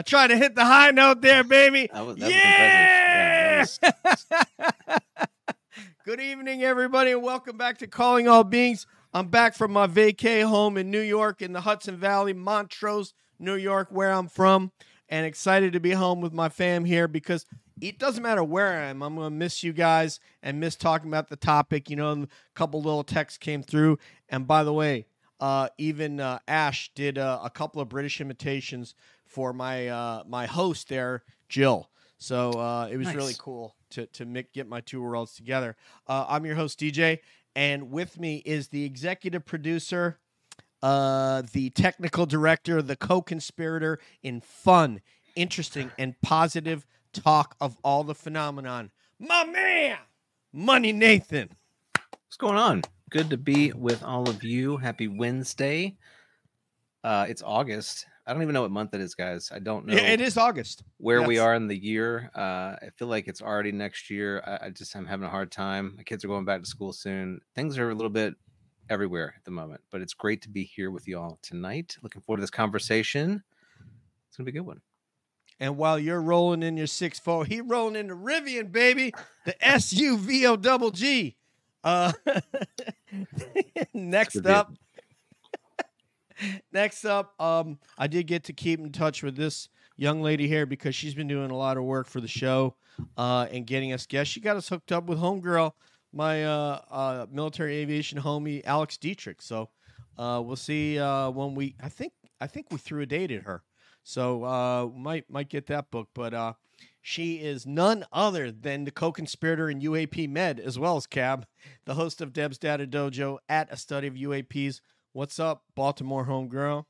I tried to hit the high note there, baby. That was impressive. Good evening, everybody, and welcome back to Calling All Beings. I'm back from my vacay home in New York, in the Hudson Valley, Montrose, New York, where I'm from, and excited to be home with my fam here because it doesn't matter where I am. I'm going to miss you guys and miss talking about the topic. You know, a couple little texts came through. And by the way, even Ash did a couple of British imitations for my my host there, Jill. So it was really cool to get my two worlds together. I'm your host, DJ. And with me is the executive producer, the technical director, the co-conspirator in fun, interesting, and positive talk of all the phenomenon, my man, Money Nathan. What's going on? Good to be with all of you. Happy Wednesday. It's August. I don't even know what month it is, guys. I don't know. It is August. Where we are in the year. I feel like it's already next year. I'm having a hard time. My kids are going back to school soon. Things are a little bit everywhere at the moment, but it's great to be here with you all tonight. Looking forward to this conversation. It's going to be a good one. And while you're rolling in your 6-4, he rolling in the Rivian, baby, the S-U-V-O-double-G. Next up, I did get to keep in touch with this young lady here because she's been doing a lot of work for the show and getting us guests. She got us hooked up with homegirl, my military aviation homie, Alex Dietrich. So we'll see when we – I think we threw a date at her. So might get that book, but she is none other than the co-conspirator in UAP Med, as well as Cab, the host of Deb's Data Dojo at A Study of UAPs. What's up, Baltimore homegirl?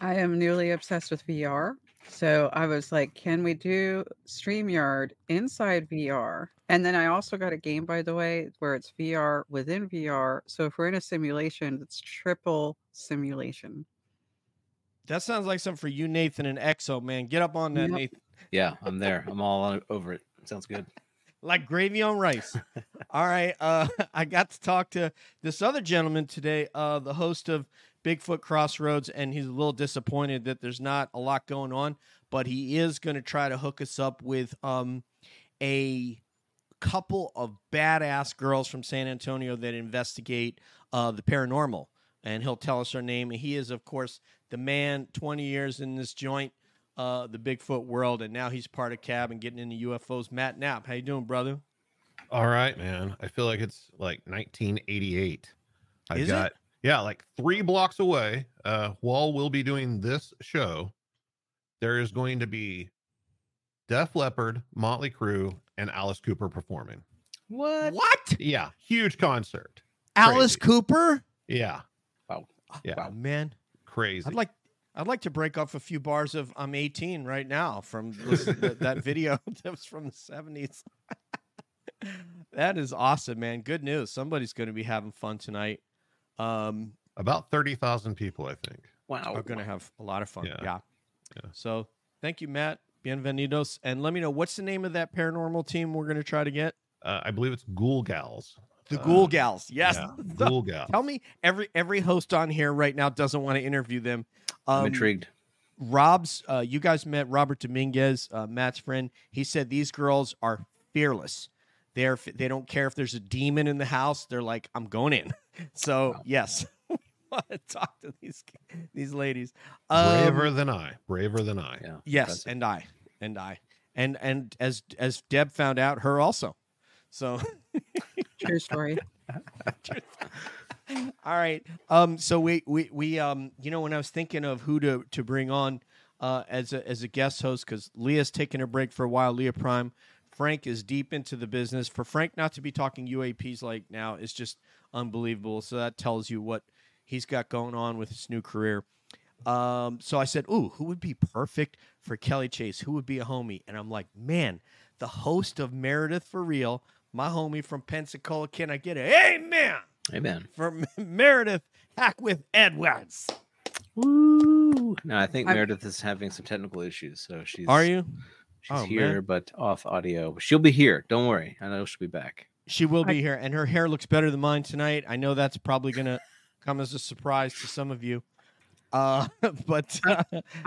I am newly obsessed with VR, so I was like, can we do StreamYard inside VR? And then I also got a game, by the way, where it's VR within VR. So if we're in a simulation, it's triple simulation. That sounds like something for you, Nathan, and Exo, man. Get up on that, yep. Nathan. Yeah, I'm there. I'm all over it. Sounds good. Like gravy on rice. All right. I got to talk to this other gentleman today, the host of Bigfoot Crossroads, and he's a little disappointed that there's not a lot going on, but he is going to try to hook us up with a couple of badass girls from San Antonio that investigate the paranormal, and he'll tell us her name. And he is, of course, the man, 20 years in this joint, the Bigfoot world, and now he's part of Cab and getting into UFOs. Matt Knapp, how you doing, brother? All right, man. I feel like it's like 1988. Yeah, like 3 blocks away. While we'll be doing this show, there is going to be Def Leppard, Motley Crue, and Alice Cooper performing. What? Yeah, huge concert. Alice Cooper? Yeah. Wow. Yeah. Wow, man. Crazy. I'd like to break off a few bars of I'm 18 right now from that video that was from the 70s. That is awesome, man. Good news. Somebody's going to be having fun tonight. About 30,000 people, I think. Wow. We're going to have a lot of fun. Yeah. So thank you, Matt. Bienvenidos. And let me know, what's the name of that paranormal team we're going to try to get? I believe it's Ghoul Gals. The Ghoul Gals, yes. Yeah, Ghoul Gals. Tell me, every host on here right now doesn't want to interview them. I'm intrigued. You guys met Robert Dominguez, Matt's friend. He said these girls are fearless. They don't care if there's a demon in the house. They're like, I'm going in. So yes, we want to talk to these ladies. Braver than I. Yeah, yes, and as Deb found out, her also. So. True story. All right. So we you know, when I was thinking of who to bring on as a guest host, because Leah's taking a break for a while, Leah Prime. Frank is deep into the business. For Frank not to be talking UAPs like now is just unbelievable. So that tells you what he's got going on with his new career. So I said, ooh, who would be perfect for Kelly Chase? Who would be a homie? And I'm like, man, the host of Meredith for Real. My homie from Pensacola, can I get an amen? Amen. From Meredith Heckwith Edwards. Woo! No, I think Meredith is having some technical issues, so she's. Are you? She's here, man. But off audio. She'll be here. Don't worry. I know she'll be back. She will be here, and her hair looks better than mine tonight. I know that's probably gonna come as a surprise to some of you. I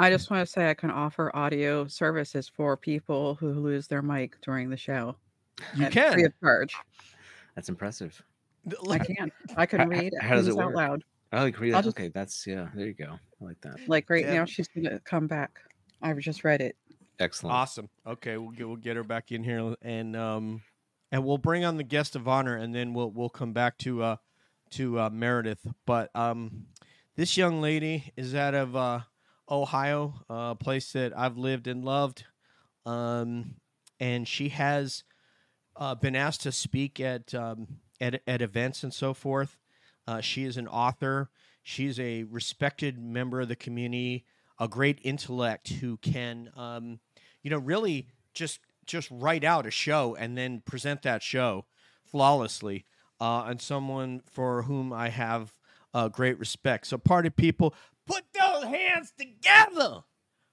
just want to say I can offer audio services for people who lose their mic during the show. You can. Free of charge. That's impressive. I can read. How does it work? Out loud. I like read. Okay, that's, yeah, there you go. I like that. Like right now, she's going to come back. I just read it. Excellent. Awesome. Okay, we'll get her back in here, and we'll bring on the guest of honor, and then we'll come back to Meredith. But this young lady is out of Ohio, a place that I've lived and loved, and she has been asked to speak at events and so forth. She is an author. She's a respected member of the community, a great intellect who can, really just write out a show and then present that show flawlessly, and someone for whom I have great respect. So party people, put those hands together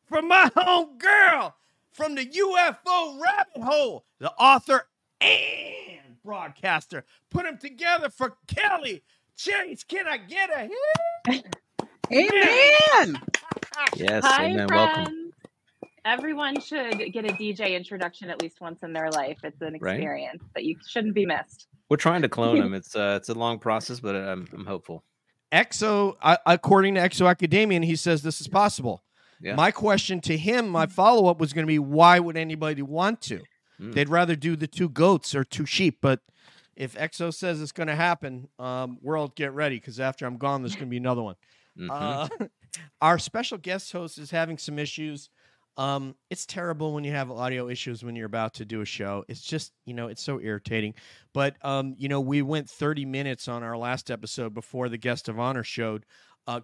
for my home girl from the UFO Rabbit Hole, the author and broadcaster. Put them together for Kelly Chase. Can I get a hit? Amen. Yes, hi, amen. Welcome. Everyone should get a DJ introduction at least once in their life. It's an experience that you shouldn't be missed. We're trying to clone him. It's a long process, but I'm hopeful. Exo, according to Exo Academian, he says this is possible. Yeah. My question to him, my follow-up was going to be, why would anybody want to? They'd rather do the two goats or two sheep, but if Exo says it's going to happen, world, get ready, because after I'm gone, there's going to be another one. Mm-hmm. Our special guest host is having some issues. It's terrible when you have audio issues when you're about to do a show. It's just, it's so irritating. But, we went 30 minutes on our last episode before the guest of honor showed.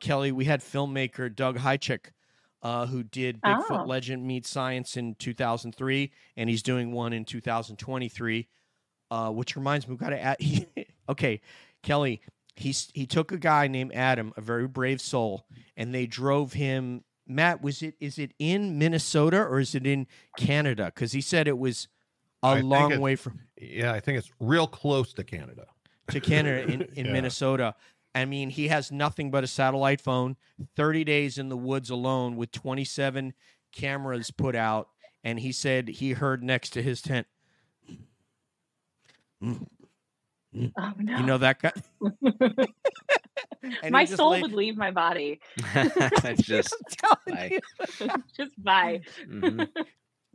Kelly, we had filmmaker Doug Hychick, who did Bigfoot Legend Meets Science in 2003, and he's doing one in 2023, which reminds me, we've got to add... Okay, Kelly... He took a guy named Adam, a very brave soul, and they drove him. Matt, is it in Minnesota or is it in Canada? Because he said it was a long way from. Yeah, I think it's real close to Canada. To Canada in Minnesota. I mean, he has nothing but a satellite phone, 30 days in the woods alone with 27 cameras put out. And he said he heard next to his tent. Oh, no. You know that guy? My soul would leave my body. Just bye. Just bye. Mm-hmm.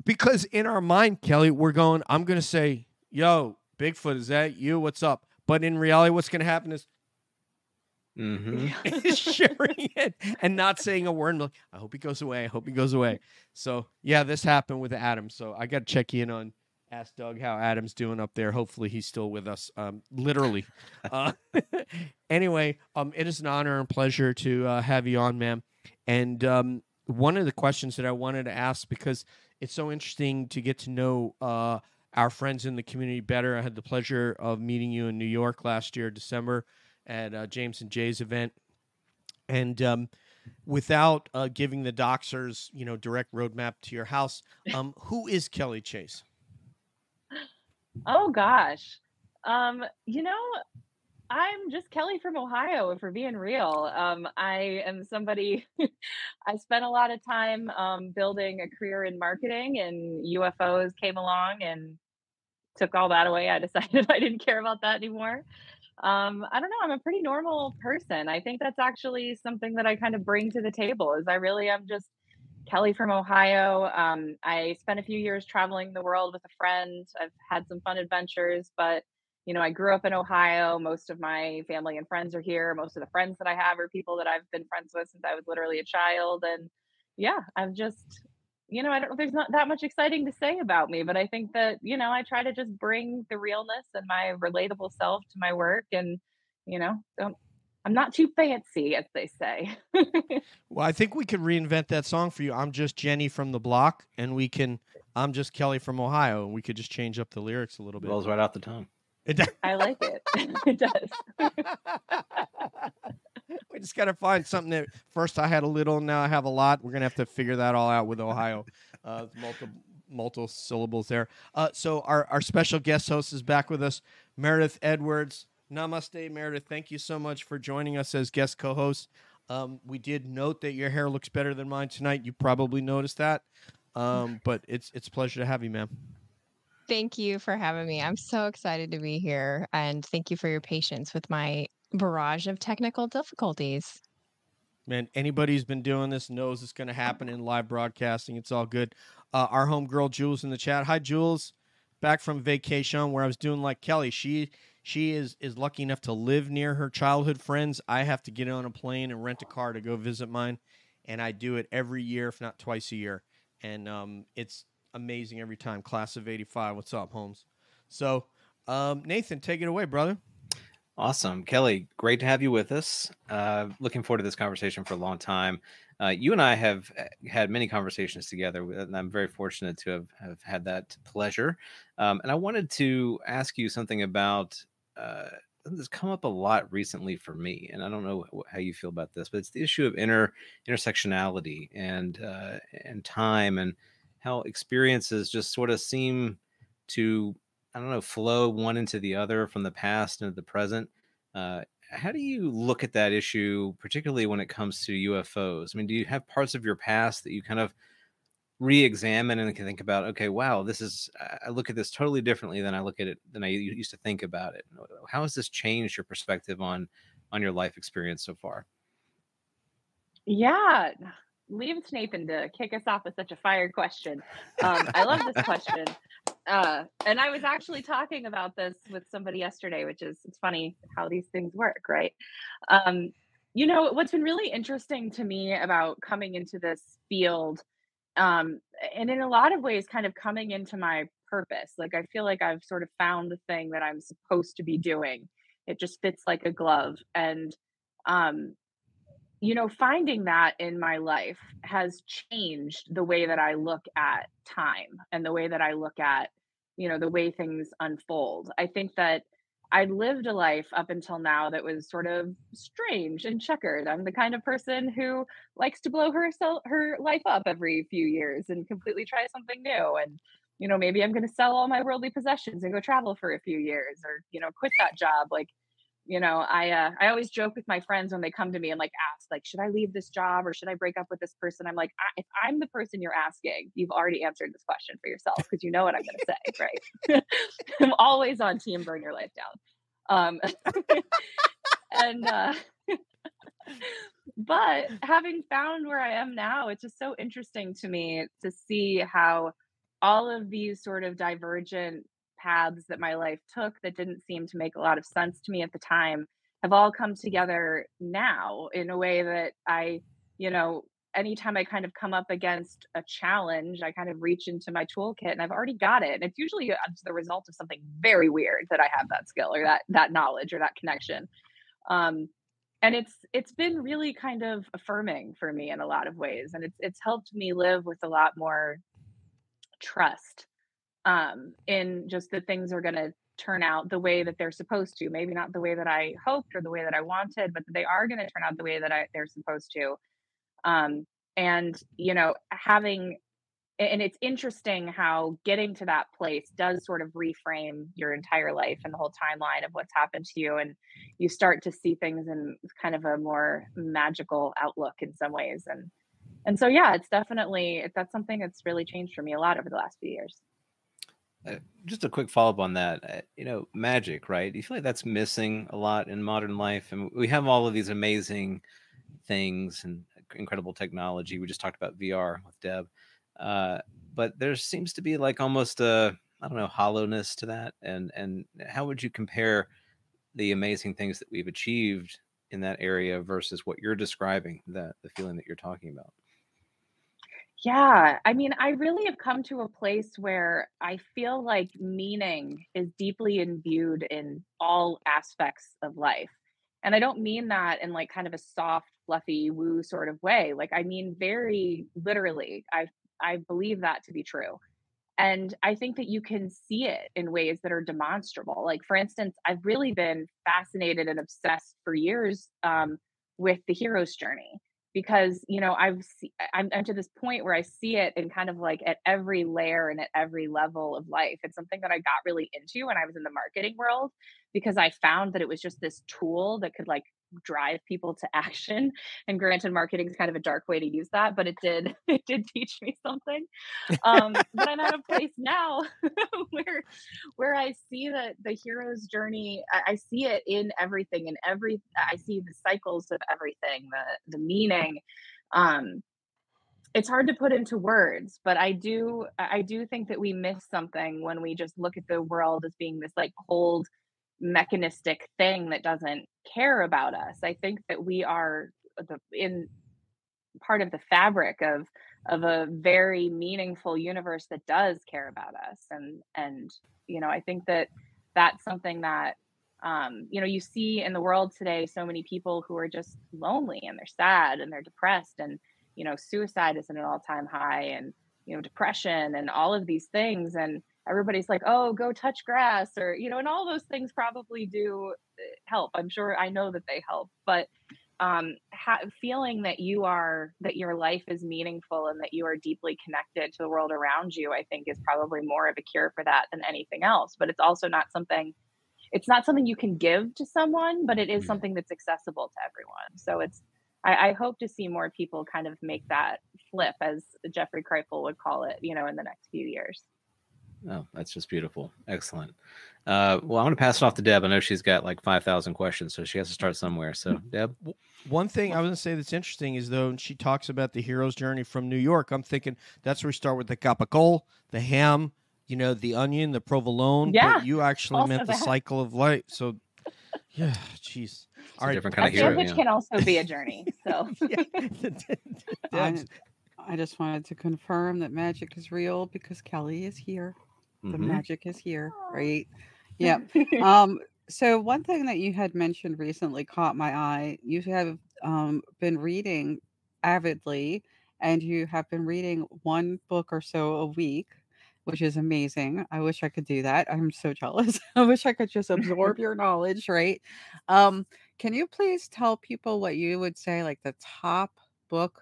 Because in our mind, Kelly, we're going, I'm going to say, yo, Bigfoot, is that you? What's up? But in reality, what's going to happen is sharing it and not saying a word. Like, I hope he goes away. I hope he goes away. So, yeah, this happened with Adam. So I got to check in on. Ask Doug how Adam's doing up there. Hopefully he's still with us, literally. Anyway, it is an honor and pleasure to have you on, ma'am. And one of the questions that I wanted to ask, because it's so interesting to get to know our friends in the community better. I had the pleasure of meeting you in New York last year, December, at James and Jay's event. And without giving the doxers, direct roadmap to your house, who is Kelly Chase? Oh, gosh. I'm just Kelly from Ohio, if we're being real. I am somebody, I spent a lot of time building a career in marketing, and UFOs came along and took all that away. I decided I didn't care about that anymore. I don't know. I'm a pretty normal person. I think that's actually something that I kind of bring to the table is I really am just Kelly from Ohio. I spent a few years traveling the world with a friend. I've had some fun adventures, but, I grew up in Ohio. Most of my family and friends are here. Most of the friends that I have are people that I've been friends with since I was literally a child. And yeah, I'm just, I don't know, there's not that much exciting to say about me, but I think that, I try to just bring the realness and my relatable self to my work. And, I'm not too fancy, as they say. Well, I think we could reinvent that song for you. I'm just Jenny from the block, and I'm just Kelly from Ohio, and we could just change up the lyrics a little bit. It rolls right off the tongue. It does. I like it. It does. We just got to find something that first I had a little, now I have a lot. We're going to have to figure that all out with Ohio. Multiple syllables there. So our special guest host is back with us, Meredith Edwards. Namaste, Meredith. Thank you so much for joining us as guest co-host. We did note that your hair looks better than mine tonight. You probably noticed that. But it's a pleasure to have you, ma'am. Thank you for having me. I'm so excited to be here. And thank you for your patience with my barrage of technical difficulties. Man, anybody who's been doing this knows it's going to happen in live broadcasting. It's all good. Our homegirl, Jules, in the chat. Hi, Jules. Back from vacation where I was doing like Kelly. She is lucky enough to live near her childhood friends. I have to get on a plane and rent a car to go visit mine. And I do it every year, if not twice a year. And it's amazing every time. Class of 85. What's up, Holmes? So, Nathan, take it away, brother. Awesome. Kelly, great to have you with us. Looking forward to this conversation for a long time. You and I have had many conversations together, and I'm very fortunate to have had that pleasure. And I wanted to ask you something about something that's come up a lot recently for me, and I don't know how you feel about this, but it's the issue of intersectionality and time and how experiences just sort of seem to, I don't know, flow one into the other from the past into the present. How do you look at that issue, particularly when it comes to UFOs? I mean, do you have parts of your past that you kind of re-examine and can think about, okay, wow, this is, I look at this totally differently than I look at it, than I used to think about it. How has this changed your perspective on your life experience so far? Yeah. Leave it to Nathan to kick us off with such a fire question. I love this question. And I was actually talking about this with somebody yesterday, which is, it's funny how these things work, right? You know, what's been really interesting to me about coming into this field, and in a lot of ways kind of coming into my purpose, like I feel like I've sort of found the thing that I'm supposed to be doing. It just fits like a glove. And, you know, finding that in my life has changed the way that I look at time and the way that I look at, you know, the way things unfold. I think that I lived a life up until now that was sort of strange and checkered. I'm the kind of person who likes to blow her life up every few years and completely try something new. And, you know, maybe I'm going to sell all my worldly possessions and go travel for a few years or, you know, quit that job. Like, you know, I always joke with my friends when they come to me and like ask, like, should I leave this job or should I break up with this person? I'm like, if I'm the person you're asking, you've already answered this question for yourself because you know what I'm going to say, right? I'm always on team burn your life down. But having found where I am now, it's just so interesting to me to see how all of these sort of divergent paths that my life took that didn't seem to make a lot of sense to me at the time have all come together now in a way that I, you know, anytime I kind of come up against a challenge, I kind of reach into my toolkit and I've already got it. And it's usually the result of something very weird that I have that skill or that knowledge or that connection. And it's been really kind of affirming for me in a lot of ways. And it's helped me live with a lot more trust in just that things are going to turn out the way that they're supposed to, maybe not the way that I hoped or the way that I wanted, but they are going to turn out the way that they're supposed to. And, you know, and it's interesting how getting to that place does sort of reframe your entire life and the whole timeline of what's happened to you. And you start to see things in kind of a more magical outlook in some ways. And so, yeah, it's definitely, that's something that's really changed for me a lot over the last few years. Just a quick follow-up on that, you know, magic, right? Do you feel like that's missing a lot in modern life? And we have all of these amazing things and incredible technology. We just talked about VR with Deb. But there seems to be like almost a, I don't know, hollowness to that. And how would you compare the amazing things that we've achieved in that area versus what you're describing, the feeling that you're talking about? Yeah, I mean, I really have come to a place where I feel like meaning is deeply imbued in all aspects of life. And I don't mean that in like kind of a soft, fluffy, woo sort of way. Like, I mean, very literally, I believe that to be true. And I think that you can see it in ways that are demonstrable. Like, for instance, I've really been fascinated and obsessed for years with the hero's journey. Because, you know, I'm to this point where I see it in kind of like at every layer and at every level of life. It's something that I got really into when I was in the marketing world, because I found that it was just this tool that could like drive people to action. And granted, marketing is kind of a dark way to use that, but it did teach me something. But I'm at a place now where I see that the hero's journey, I see it in everything, and I see the cycles of everything, the meaning. It's hard to put into words, but I do think that we miss something when we just look at the world as being this like cold, mechanistic thing that doesn't care about us. I think that we are in part of the fabric of a very meaningful universe that does care about us. And, you know, I think that that's something that, you know, you see in the world today, so many people who are just lonely and they're sad and they're depressed, and, you know, suicide is at an all-time high, and, you know, depression and all of these things. And everybody's like, oh, go touch grass, or, you know, and all those things probably do help. I'm sure, I know that they help, but feeling that that your life is meaningful and that you are deeply connected to the world around you, I think is probably more of a cure for that than anything else. But it's also not something you can give to someone, but it is something that's accessible to everyone. So I hope to see more people kind of make that flip, as Jeffrey Kripal would call it, you know, in the next few years. Oh, that's just beautiful. Excellent. Well, I'm going to pass it off to Deb. I know she's got like 5,000 questions, so she has to start somewhere. So, Deb? One thing I was going to say that's interesting is, though, she talks about the hero's journey from New York. I'm thinking that's where we start with the capicole, the ham, you know, the onion, the provolone. Yeah. But you actually also meant the cycle of life. So, yeah, jeez. All right. Different kind of hero. Which can also be a journey. So, I just wanted to confirm that magic is real because Kelly is here. The magic is here, right? Yeah. So one thing that you had mentioned recently caught my eye. You have been reading avidly, and you have been reading one book or so a week, which is amazing. I wish I could do that. I'm so jealous. I wish I could just absorb your knowledge, right? Can you please tell people what you would say, like the top book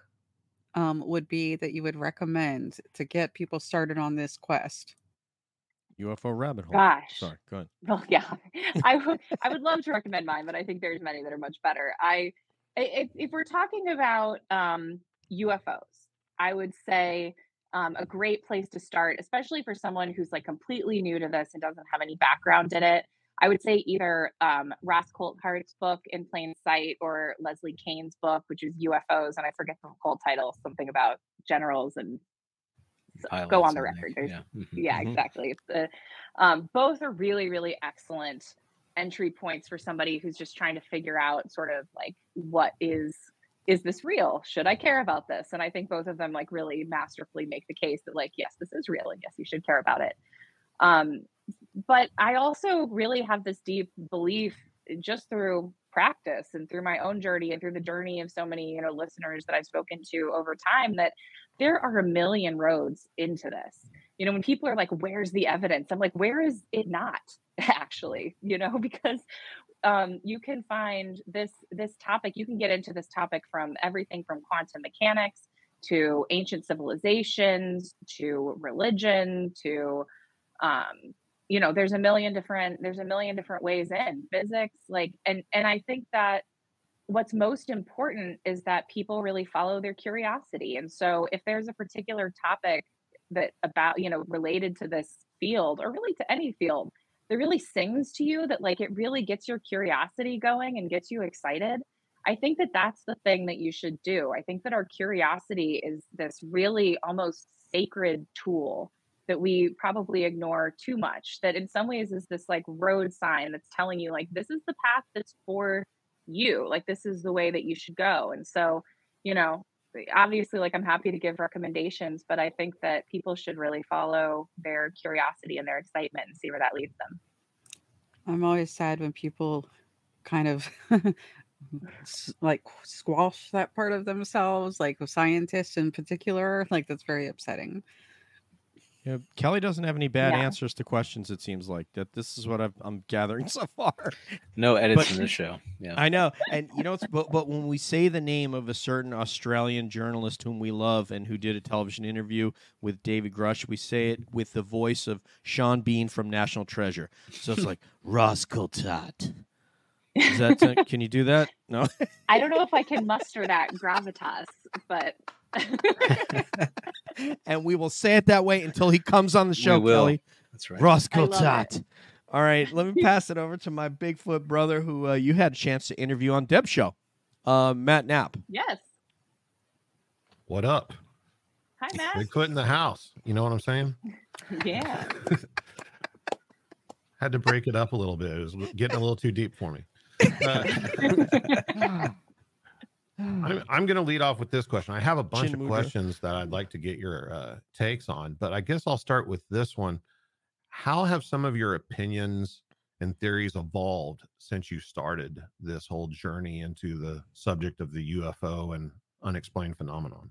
would be that you would recommend to get people started on this quest? UFO Rabbit Hole. Gosh. Sorry, go ahead. Well, yeah, I would love to recommend mine, but I think there's many that are much better. If we're talking about UFOs, I would say a great place to start, especially for someone who's like completely new to this and doesn't have any background in it, I would say either Ross Coulthart's book In Plain Sight or Leslie Kane's book, which is UFOs, and I forget the whole title, something about generals and go on the record. Yeah, exactly. Both are really, really excellent entry points for somebody who's just trying to figure out sort of like, what is this real? Should I care about this? And I think both of them like really masterfully make the case that like, yes, this is real, and yes, you should care about it. But I also really have this deep belief, just through practice and through my own journey and through the journey of so many, you know, listeners that I've spoken to over time, that there are a million roads into this. You know, when people are like, where's the evidence? I'm like, where is it not actually, you know, because you can find this topic, you can get into this topic from everything from quantum mechanics to ancient civilizations, to religion, to, you know, there's a million different ways in physics, like, and I think that what's most important is that people really follow their curiosity. And so if there's a particular topic that about, you know, related to this field, or really to any field, that really sings to you, that like, it really gets your curiosity going and gets you excited, I think that that's the thing that you should do. I think that our curiosity is this really almost sacred tool that we probably ignore too much, that in some ways is this like road sign that's telling you like, this is the path that's for you, like, this is the way that you should go. And so, you know, obviously like I'm happy to give recommendations, but I think that people should really follow their curiosity and their excitement and see where that leads them. I'm always sad when people kind of like squash that part of themselves, like with scientists in particular, like that's very upsetting. Yeah, Kelly doesn't have any bad answers to questions, it seems like. That this is what I'm gathering so far. No edits in this show. Yeah, I know. And you know, but when we say the name of a certain Australian journalist whom we love and who did a television interview with David Grush, we say it with the voice of Sean Bean from National Treasure. So it's like, Ross Coulthart. Is that can you do that? No. I don't know if I can muster that gravitas, but. And we will say it that way until he comes on the show, Kelly. That's right. Ross Coulthart. All right, let me pass it over to my Bigfoot brother who you had a chance to interview on Deb's show, Matt Knapp. Yes. What up? Hi, Matt. Bigfoot in the house. You know what I'm saying? Yeah. Had to break it up a little bit. It was getting a little too deep for me. I'm going to lead off with this question. I have a bunch of questions that I'd like to get your takes on, but I guess I'll start with this one. How have some of your opinions and theories evolved since you started this whole journey into the subject of the UFO and unexplained phenomenon?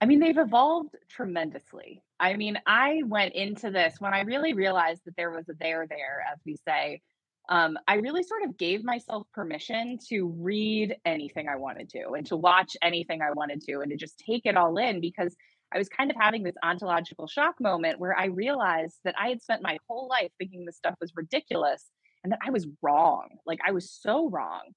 I mean, they've evolved tremendously. I mean, I went into this when I really realized that there was a there, as we say. I really sort of gave myself permission to read anything I wanted to and to watch anything I wanted to and to just take it all in, because I was kind of having this ontological shock moment where I realized that I had spent my whole life thinking this stuff was ridiculous and that I was wrong. Like, I was so wrong.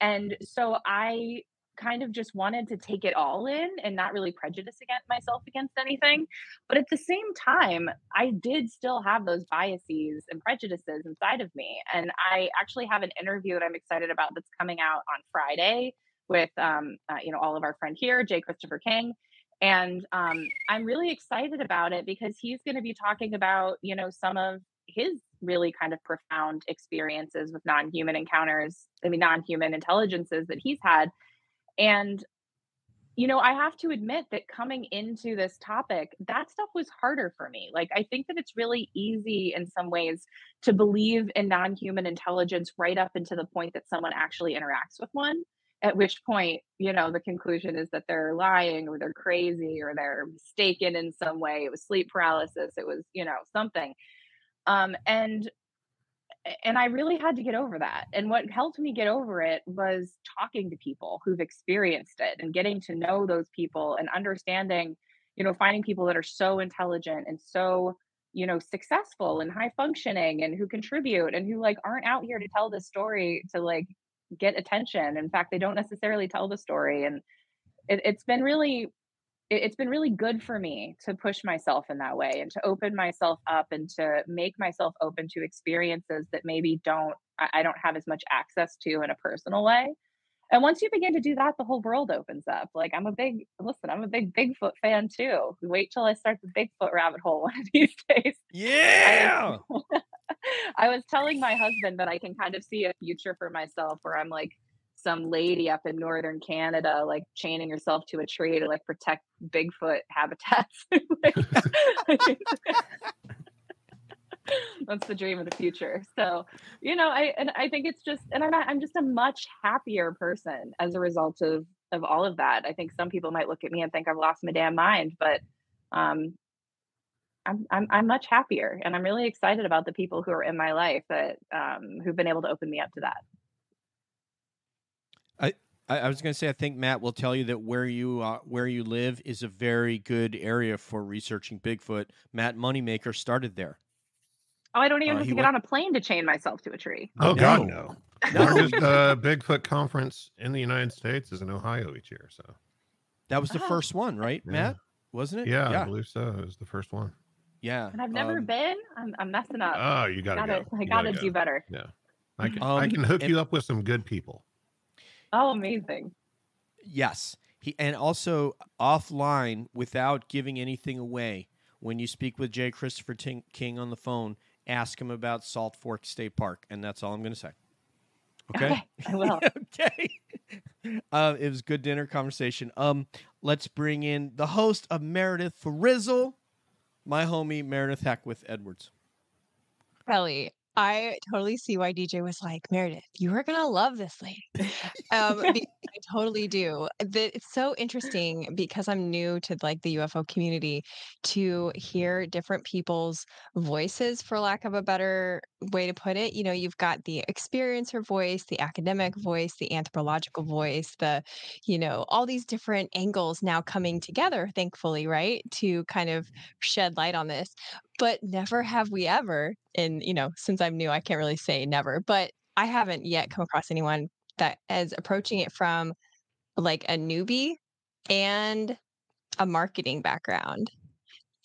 And so I kind of just wanted to take it all in and not really prejudice against myself against anything. But at the same time, I did still have those biases and prejudices inside of me. And I actually have an interview that I'm excited about that's coming out on Friday with, all of our friend here, J. Christopher King. And I'm really excited about it because he's going to be talking about, you know, some of his really kind of profound experiences with non-human intelligences that he's had. And, you know, I have to admit that coming into this topic, that stuff was harder for me. Like, I think that it's really easy in some ways to believe in non-human intelligence right up into the point that someone actually interacts with one, at which point, you know, the conclusion is that they're lying or they're crazy or they're mistaken in some way. It was sleep paralysis. It was, you know, something. And I really had to get over that. And what helped me get over it was talking to people who've experienced it and getting to know those people and understanding, you know, finding people that are so intelligent and so, you know, successful and high functioning and who contribute and who like aren't out here to tell this story to like get attention. In fact, they don't necessarily tell the story. And it's been really good for me to push myself in that way and to open myself up and to make myself open to experiences that maybe I don't have as much access to in a personal way. And once you begin to do that, the whole world opens up. Like, I'm a big Bigfoot fan too. Wait till I start the Bigfoot rabbit hole one of these days. Yeah. I was telling my husband that I can kind of see a future for myself where I'm like some lady up in northern Canada, like chaining herself to a tree to like protect Bigfoot habitats. That's the dream of the future. So, you know, I think it's just, and I'm just a much happier person as a result of all of that. I think some people might look at me and think I've lost my damn mind, but I'm much happier, and I'm really excited about the people who are in my life that who've been able to open me up to that. I was going to say, I think Matt will tell you that where you live is a very good area for researching Bigfoot. Matt Moneymaker started there. Oh, I don't even have to get on a plane to chain myself to a tree. Oh, no. God, no. The largest Bigfoot conference in the United States is in Ohio each year. So that was the first one, right, yeah. Matt? Wasn't it? Yeah, I believe so. It was the first one. Yeah. And I've never been. I'm messing up. Oh, you got to go. I got to do better. Yeah. I can hook you up with some good people. Oh, amazing. Yes. And also offline, without giving anything away, when you speak with J. Christopher King on the phone, ask him about Salt Fork State Park. And that's all I'm going to say. Okay? I will. Okay. It was a good dinner conversation. Let's bring in the host of Meredith Frizzle, my homie Meredith Heckwith Edwards. Kelly, I totally see why DJ was like, Meredith, you are going to love this lady. I totally do. It's so interesting because I'm new to like the UFO community, to hear different people's voices, for lack of a better way to put it. You know, you've got the experiencer voice, the academic voice, the anthropological voice, the, you know, all these different angles now coming together, thankfully, right, to kind of shed light on this. But never have we ever, and, you know, since I'm new, I can't really say never, but I haven't yet come across anyone that is approaching it from like a newbie and a marketing background.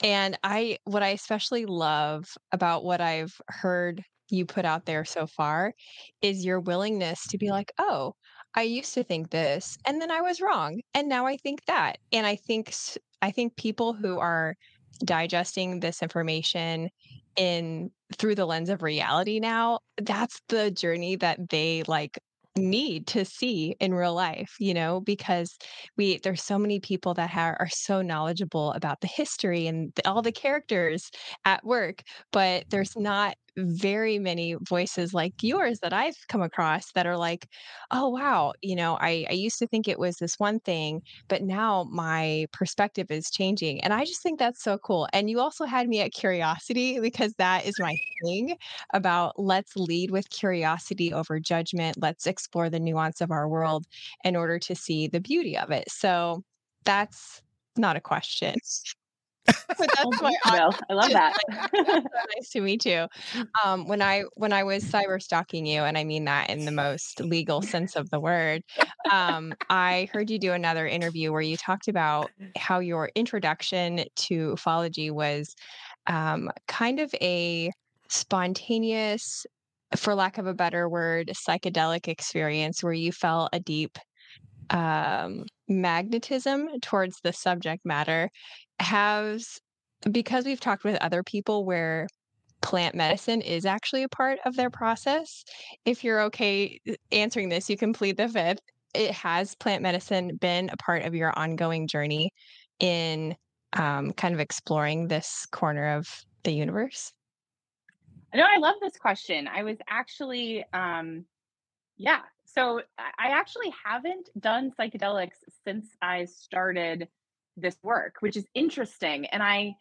And what I especially love about what I've heard you put out there so far is your willingness to be like, oh, I used to think this, and then I was wrong, and now I think that. And I think people who are digesting this information through the lens of reality now, that's the journey that they like need to see in real life, you know, because there's so many people that are so knowledgeable about the history and all the characters at work, but there's not very many voices like yours that I've come across that are like, oh, wow, you know, I used to think it was this one thing, but now my perspective is changing. And I just think that's so cool. And you also had me at curiosity, because that is my thing about let's lead with curiosity over judgment. Let's explore the nuance of our world in order to see the beauty of it. So that's not a question. But that's my I love that. That's so nice to meet you. When I was cyber stalking you, and I mean that in the most legal sense of the word, I heard you do another interview where you talked about how your introduction to ufology was kind of a spontaneous, for lack of a better word, psychedelic experience where you felt a deep magnetism towards the subject matter. Because we've talked with other people where plant medicine is actually a part of their process. If you're okay answering this, you can plead the fifth. Has plant medicine been a part of your ongoing journey in kind of exploring this corner of the universe? No, I love this question. I was actually, So I actually haven't done psychedelics since I started this work, which is interesting. And I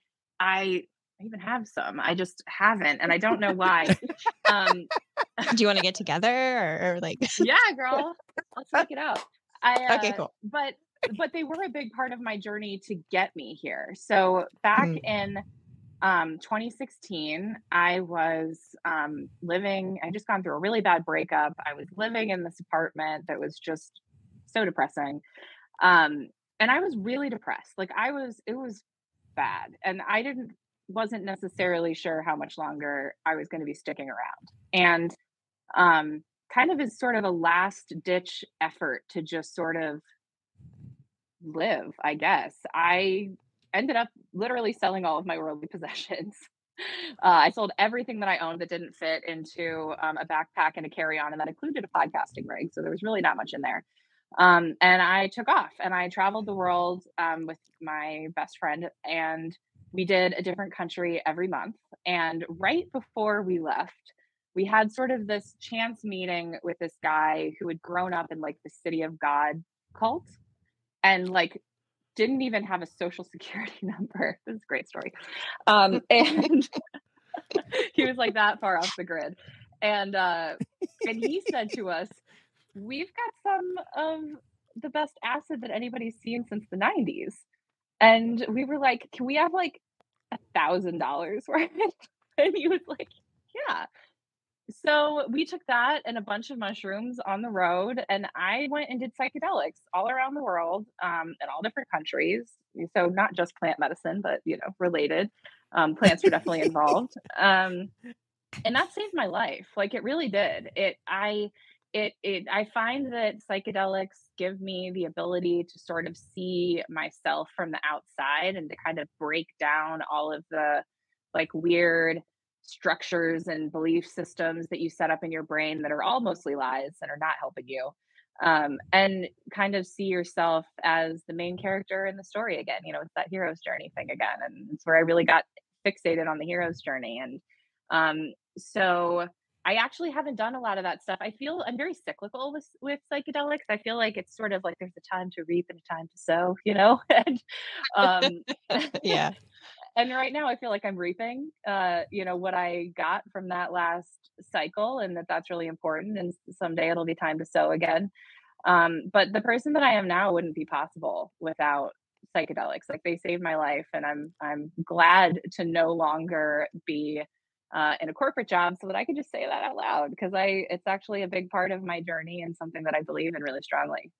even have some, I just haven't, and I don't know why. Do you want to get together or like, yeah, girl, let's make it up. Okay, cool. But they were a big part of my journey to get me here. So back in, 2016, I was, I'd just gone through a really bad breakup. I was living in this apartment that was just so depressing. And I was really depressed. Like it was bad. And I wasn't necessarily sure how much longer I was going to be sticking around. And kind of as sort of a last ditch effort to just sort of live, I guess, I ended up literally selling all of my worldly possessions. I sold everything that I owned that didn't fit into a backpack and a carry-on. And that included a podcasting rig. So there was really not much in there. And I took off and I traveled the world, with my best friend, and we did a different country every month. And right before we left, we had sort of this chance meeting with this guy who had grown up in like the City of God cult and like, didn't even have a social security number. This is a great story. And he was like that far off the grid. And he said to us, we've got some of the best acid that anybody's seen since the 90s. And we were like, can we have like $1,000 worth? And he was like, yeah. So we took that and a bunch of mushrooms on the road. And I went and did psychedelics all around the world, in all different countries. So not just plant medicine, but, you know, related. Plants were definitely involved. And that saved my life. Like it really did. I find that psychedelics give me the ability to sort of see myself from the outside and to kind of break down all of the like weird structures and belief systems that you set up in your brain that are all mostly lies and are not helping you. And kind of see yourself as the main character in the story again. You know, it's that hero's journey thing again. And it's where I really got fixated on the hero's journey. And so I actually haven't done a lot of that stuff. I'm very cyclical with psychedelics. I feel like it's sort of like there's a time to reap and a time to sow, you know? And, yeah. And right now I feel like I'm reaping, you know, what I got from that last cycle, and that's really important. And someday it'll be time to sow again. But the person that I am now wouldn't be possible without psychedelics. Like they saved my life, and I'm glad to no longer be in a corporate job so that I could just say that out loud, because it's actually a big part of my journey and something that I believe in really strongly.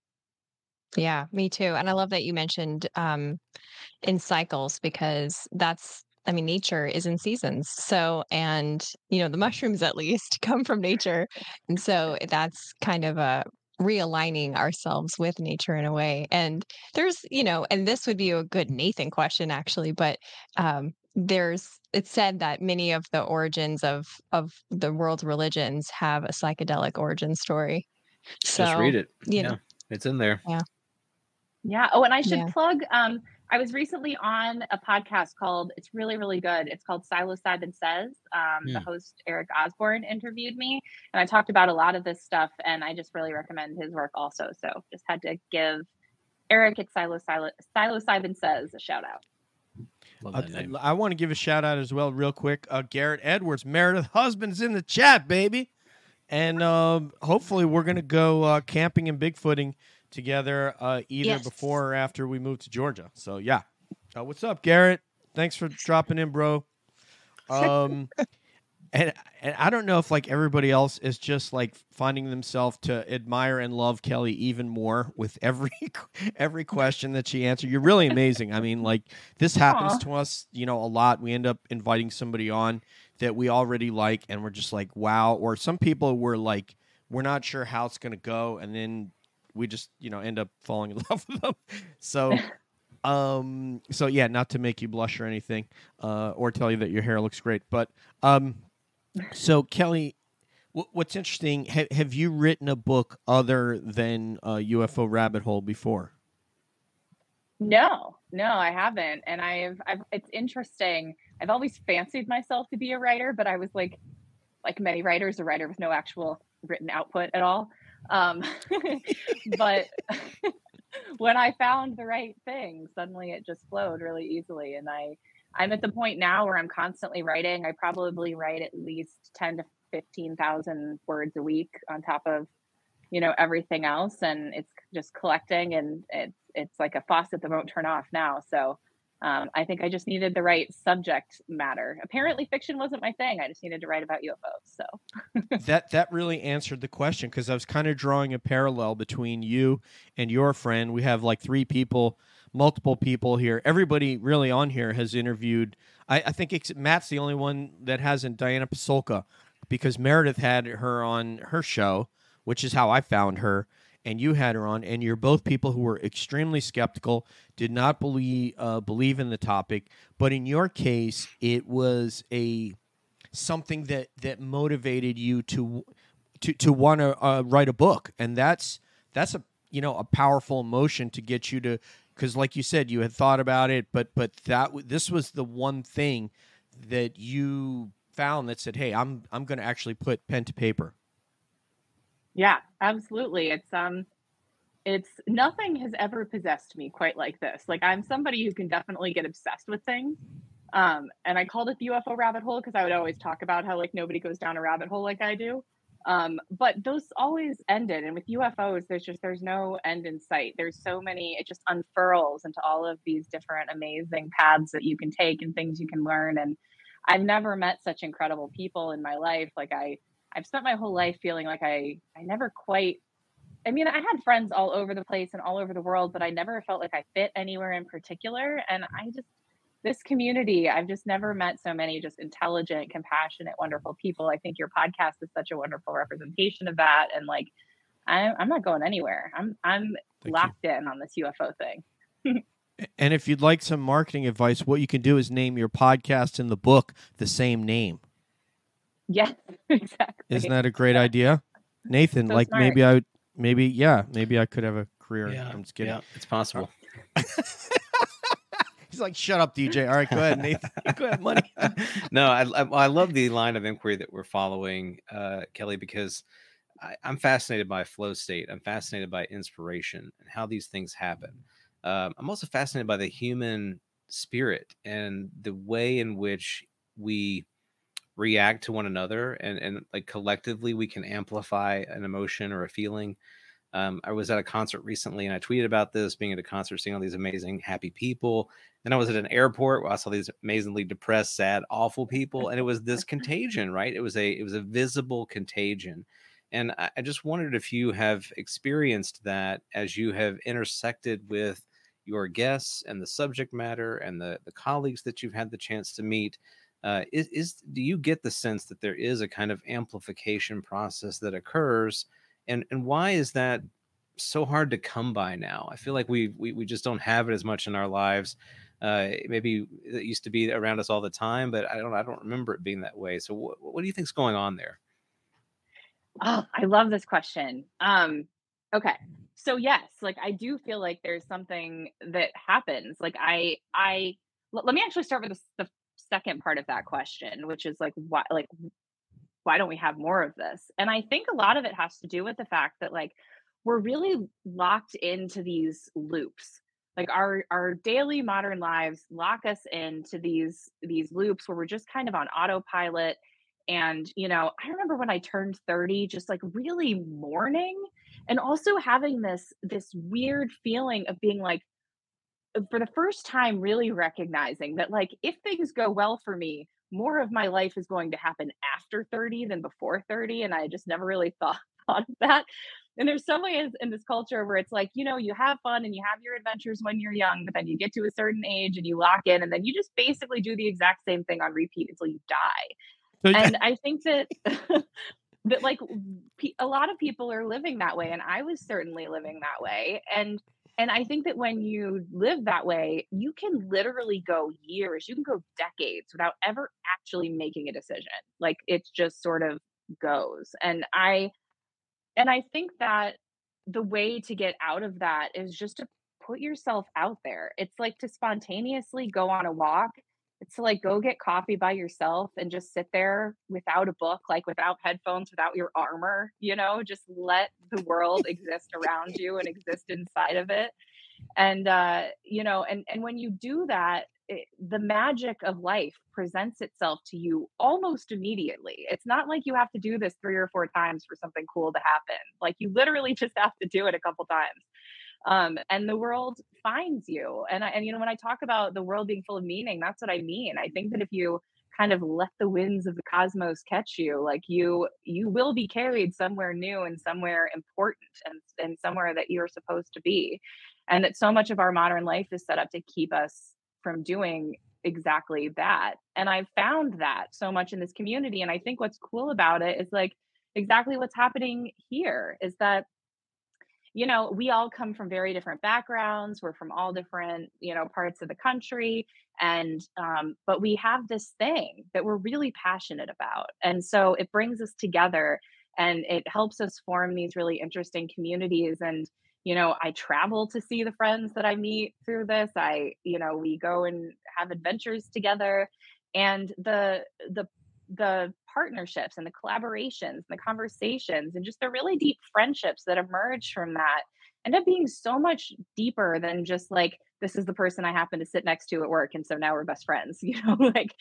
Yeah, me too. And I love that you mentioned in cycles, because that's, I mean, nature is in seasons. So, and, you know, the mushrooms at least come from nature. And so that's kind of a realigning ourselves with nature in a way. And there's, you know, and this would be a good Nathan question actually, but it's said that many of the origins of the world's religions have a psychedelic origin story. So, just read it. You know, it's in there. Yeah. Yeah. Oh, and I should plug, I was recently on a podcast called, it's really, really good. It's called Psilocybin Says. The host, Eric Osborne, interviewed me, and I talked about a lot of this stuff, and I just really recommend his work also. So just had to give Eric at Psilocybin Says a shout out. I want to give a shout out as well, real quick. Garrett Edwards, Meredith, husband's in the chat, baby. And hopefully we're going to go camping and Bigfooting together either before or after we move to Georgia. So yeah, what's up, Garrett? Thanks for dropping in, bro. And I don't know if like everybody else is just like finding themselves to admire and love Kelly even more with every question that she answered. You're really amazing. I mean, like this happens to us, you know, a lot. We end up inviting somebody on that we already like, and we're just like, wow. Or some people were like, we're not sure how it's going to go. And then we just, you know, end up falling in love with them. So, so yeah, not to make you blush or anything, or tell you that your hair looks great. But, so Kelly, what's interesting, have you written a book other than UFO Rabbit Hole before? No, I haven't. And I've it's interesting. I've always fancied myself to be a writer, but I was like many writers, a writer with no actual written output at all. But when I found the right thing, suddenly it just flowed really easily. And I'm at the point now where I'm constantly writing. I probably write at least 10 to 15,000 words a week on top of, you know, everything else. And it's just collecting, and it's like a faucet that won't turn off now. So I think I just needed the right subject matter. Apparently fiction wasn't my thing. I just needed to write about UFOs. So that really answered the question, because I was kind of drawing a parallel between you and your friend. We have like multiple people here. Everybody really on here has interviewed. I think Matt's the only one that hasn't, Diana Pasolka, because Meredith had her on her show, which is how I found her. And you had her on, and you're both people who were extremely skeptical, did not believe in the topic. But in your case, it was something that motivated you to want to write a book, and that's a, you know, a powerful emotion to get you to, because like you said, you had thought about it, but this was the one thing that you found that said, hey, I'm going to actually put pen to paper. Yeah, absolutely. It's nothing has ever possessed me quite like this. Like, I'm somebody who can definitely get obsessed with things. And I called it the UFO rabbit hole because I would always talk about how like nobody goes down a rabbit hole like I do. But those always ended. And with UFOs, there's no end in sight. There's so many, it just unfurls into all of these different amazing paths that you can take and things you can learn. And I've never met such incredible people in my life. Like I've spent my whole life feeling like I never quite, I mean, I had friends all over the place and all over the world, but I never felt like I fit anywhere in particular. And this community, I've just never met so many just intelligent, compassionate, wonderful people. I think your podcast is such a wonderful representation of that. And like, I'm not going anywhere. I'm locked in on this UFO thing. And if you'd like some marketing advice, what you can do is name your podcast and the book the same name. Yes, exactly. Isn't that a great idea, Nathan? So like smart. Maybe I could have a career. Yeah, I'm just kidding. Yeah, it's possible. He's like, shut up, DJ. All right, go ahead, Nathan. Go ahead, money. No, I love the line of inquiry that we're following, Kelly, because I'm fascinated by flow state. I'm fascinated by inspiration and how these things happen. I'm also fascinated by the human spirit and the way in which we react to one another, and like collectively we can amplify an emotion or a feeling. I was at a concert recently, and I tweeted about this, being at a concert, seeing all these amazing, happy people. Then I was at an airport where I saw these amazingly depressed, sad, awful people. And it was this contagion, right? It was a visible contagion. And I just wondered if you have experienced that as you have intersected with your guests and the subject matter and the colleagues that you've had the chance to meet. Do you get the sense that there is a kind of amplification process that occurs? And why is that so hard to come by now? I feel like we just don't have it as much in our lives. Maybe it used to be around us all the time, but I don't remember it being that way. So what do you think's going on there? Oh, I love this question. Okay. So yes, like I do feel like there's something that happens. Like let me actually start with the second part of that question, which is like, why don't we have more of this? And I think a lot of it has to do with the fact that like, we're really locked into these loops. Like our daily modern lives lock us into these loops where we're just kind of on autopilot. And, you know, I remember when I turned 30, just like really mourning and also having this weird feeling of being like, for the first time, really recognizing that like, if things go well for me, more of my life is going to happen after 30 than before 30. And I just never really thought of that. And there's some ways in this culture where it's like, you know, you have fun and you have your adventures when you're young, but then you get to a certain age and you lock in, and then you just basically do the exact same thing on repeat until you die. Okay. And I think that, that like a lot of people are living that way. And I was certainly living that way. And I think that when you live that way, you can literally go years, you can go decades without ever actually making a decision. Like it just sort of goes. And I think that the way to get out of that is just to put yourself out there. It's like to spontaneously go on a walk. It's to like go get coffee by yourself and just sit there without a book, like without headphones, without your armor, you know, just let the world exist around you and exist inside of it. And, you know, and when you do that, the magic of life presents itself to you almost immediately. It's not like you have to do this 3 or 4 times for something cool to happen. Like you literally just have to do it a couple times. And the world finds you. And, you know, when I talk about the world being full of meaning, that's what I mean. I think that if you kind of let the winds of the cosmos catch you, like you will be carried somewhere new and somewhere important and somewhere that you're supposed to be. And that so much of our modern life is set up to keep us from doing exactly that. And I've found that so much in this community. And I think what's cool about it is like exactly what's happening here is that, you know, we all come from very different backgrounds. We're from all different, you know, parts of the country. And, but we have this thing that we're really passionate about. And so it brings us together and it helps us form these really interesting communities. And, you know, I travel to see the friends that I meet through this. You know, we go and have adventures together, and the partnerships and the collaborations and the conversations and just the really deep friendships that emerge from that end up being so much deeper than just like, this is the person I happen to sit next to at work. And so now we're best friends, you know, like,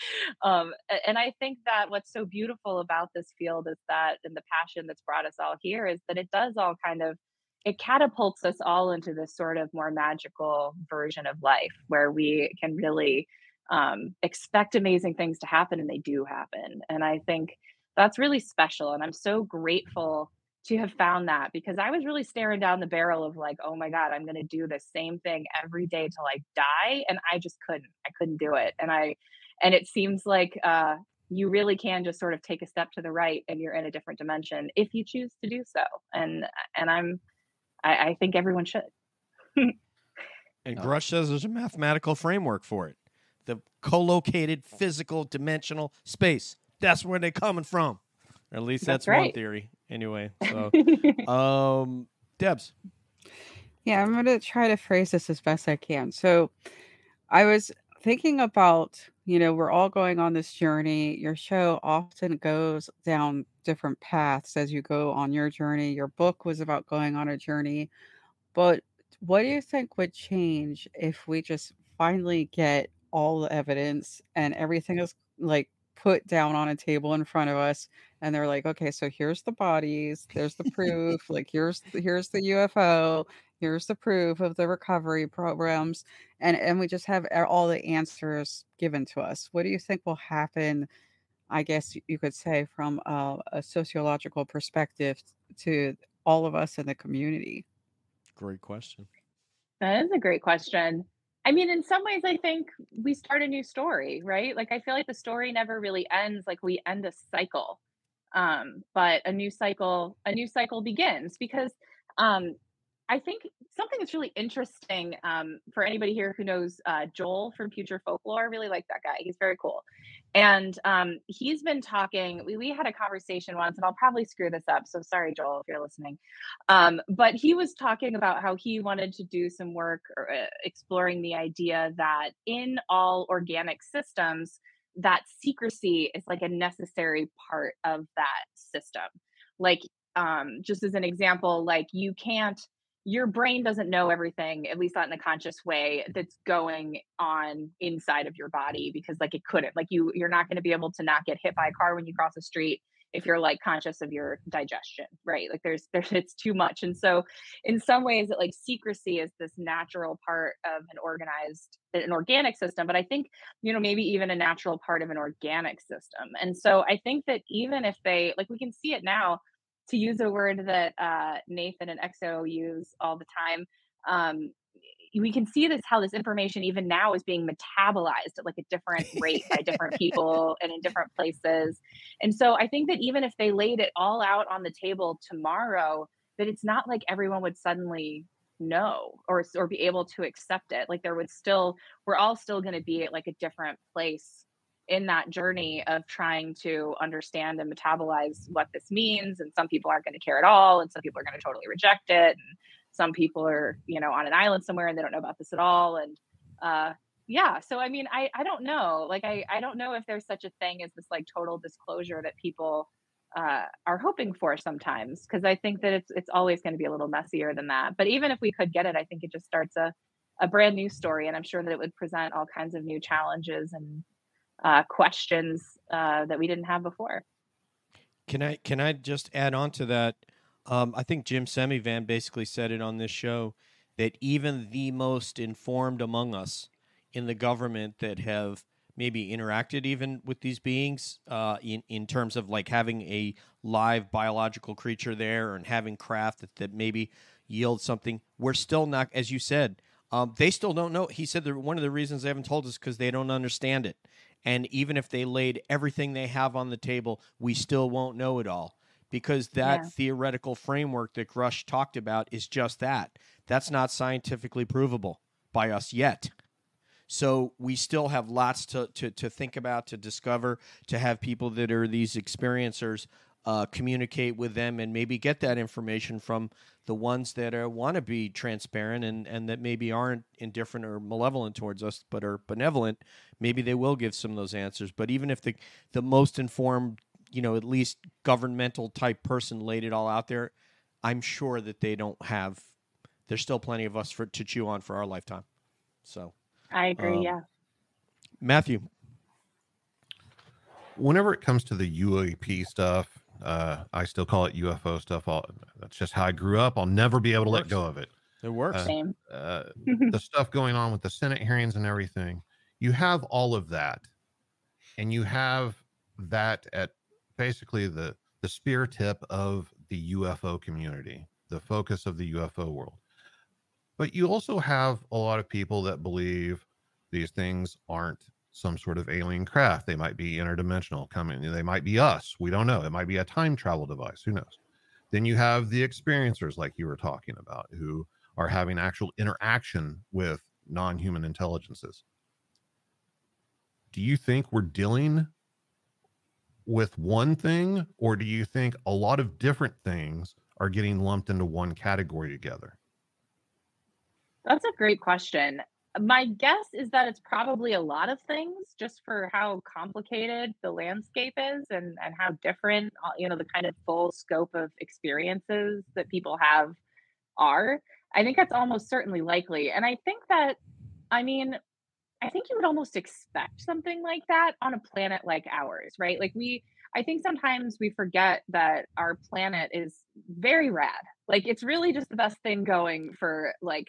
and I think that what's so beautiful about this field is that, and the passion that's brought us all here is that it does all kind of, it catapults us all into this sort of more magical version of life where we can really expect amazing things to happen, and they do happen. And I think that's really special. And I'm so grateful to have found that, because I was really staring down the barrel of like, oh my God, I'm going to do the same thing every day till I die. And I just couldn't do it. And it seems like you really can just sort of take a step to the right and you're in a different dimension if you choose to do so. And I think everyone should. And Grush says there's a mathematical framework for it. The co-located physical dimensional space. That's where they're coming from. Or at least that's right. One theory anyway. So, Debs. Yeah, I'm going to try to phrase this as best I can. So I was thinking about, you know, we're all going on this journey. Your show often goes down different paths as you go on your journey. Your book was about going on a journey. But what do you think would change if we just finally get all the evidence and everything is like put down on a table in front of us, and they're like, okay, so here's the bodies, there's the proof, like here's the UFO, here's the proof of the recovery programs, and we just have all the answers given to us. What do you think will happen, I guess you could say, from a sociological perspective to all of us in the community? Great question. That is a great question. I mean, in some ways, I think we start a new story, right? Like, I feel like the story never really ends. Like, we end a cycle, but a new cycle begins, because I think something that's really interesting for anybody here who knows Joel from Future Folklore. I really like that guy. He's very cool. And he's been talking, we had a conversation once, and I'll probably screw this up, so sorry, Joel, if you're listening. But he was talking about how he wanted to do some work exploring the idea that in all organic systems, that secrecy is like a necessary part of that system. Like, just as an example, like you can't, your brain doesn't know everything, at least not in a conscious way, that's going on inside of your body, because like it couldn't, like you're not going to be able to not get hit by a car when you cross the street if you're like conscious of your digestion, right? Like there's it's too much. And so in some ways that like secrecy is this natural part of an organic system, but I think, you know, maybe even a natural part of an organic system. And so I think that even if they, like we can see it now, to use a word that Nathan and Exo use all the time, we can see this, how this information even now is being metabolized at like a different rate by different people and in different places. And so I think that even if they laid it all out on the table tomorrow, that it's not like everyone would suddenly know or be able to accept it. Like there would still, we're all still going to be at like a different place in that journey of trying to understand and metabolize what this means. And some people aren't going to care at all. And some people are going to totally reject it. And some people are, you know, on an island somewhere and they don't know about this at all. And yeah, so, I mean, I don't know, like, I don't know if there's such a thing as this like total disclosure that people are hoping for sometimes. Cause I think that it's always going to be a little messier than that. But even if we could get it, I think it just starts a brand new story. And I'm sure that it would present all kinds of new challenges and questions that we didn't have before. Can I just add on to that? I think Jim Semivan basically said it on this show that even the most informed among us in the government that have maybe interacted even with these beings in terms of like having a live biological creature there and having craft that maybe yields something, we're still not, as you said, they still don't know. He said that one of the reasons they haven't told us is because they don't understand it. And even if they laid everything they have on the table, we still won't know it all, because that theoretical framework that Grush talked about is just that. That's not scientifically provable by us yet. So we still have lots to think about, to discover, to have people that are these experiencers communicate with them and maybe get that information from the ones that want to be transparent and that maybe aren't indifferent or malevolent towards us but are benevolent. Maybe they will give some of those answers. But even if the most informed, you know, at least governmental type person laid it all out there, I'm sure that they don't have, there's still plenty of us to chew on for our lifetime. So I agree. Yeah. Matthew. Whenever it comes to the UAP stuff, I still call it UFO stuff. That's just how I grew up. I'll never be able to let go of it. It works. Same. The stuff going on with the Senate hearings and everything, you have all of that. And you have that at basically the spear tip of the UFO community, the focus of the UFO world. But you also have a lot of people that believe these things aren't some sort of alien craft. They might be interdimensional coming. They might be us. We don't know. It might be a time travel device. Who knows? Then you have the experiencers, like you were talking about, who are having actual interaction with non-human intelligences. Do you think we're dealing with one thing, or do you think a lot of different things are getting lumped into one category together? That's a great question. My guess is that it's probably a lot of things, just for how complicated the landscape is and how different, you know, the kind of full scope of experiences that people have are. I think that's almost certainly likely. And I think that, I mean, I think you would almost expect something like that on a planet like ours, right? Like I think sometimes we forget that our planet is very rad. Like it's really just the best thing going for like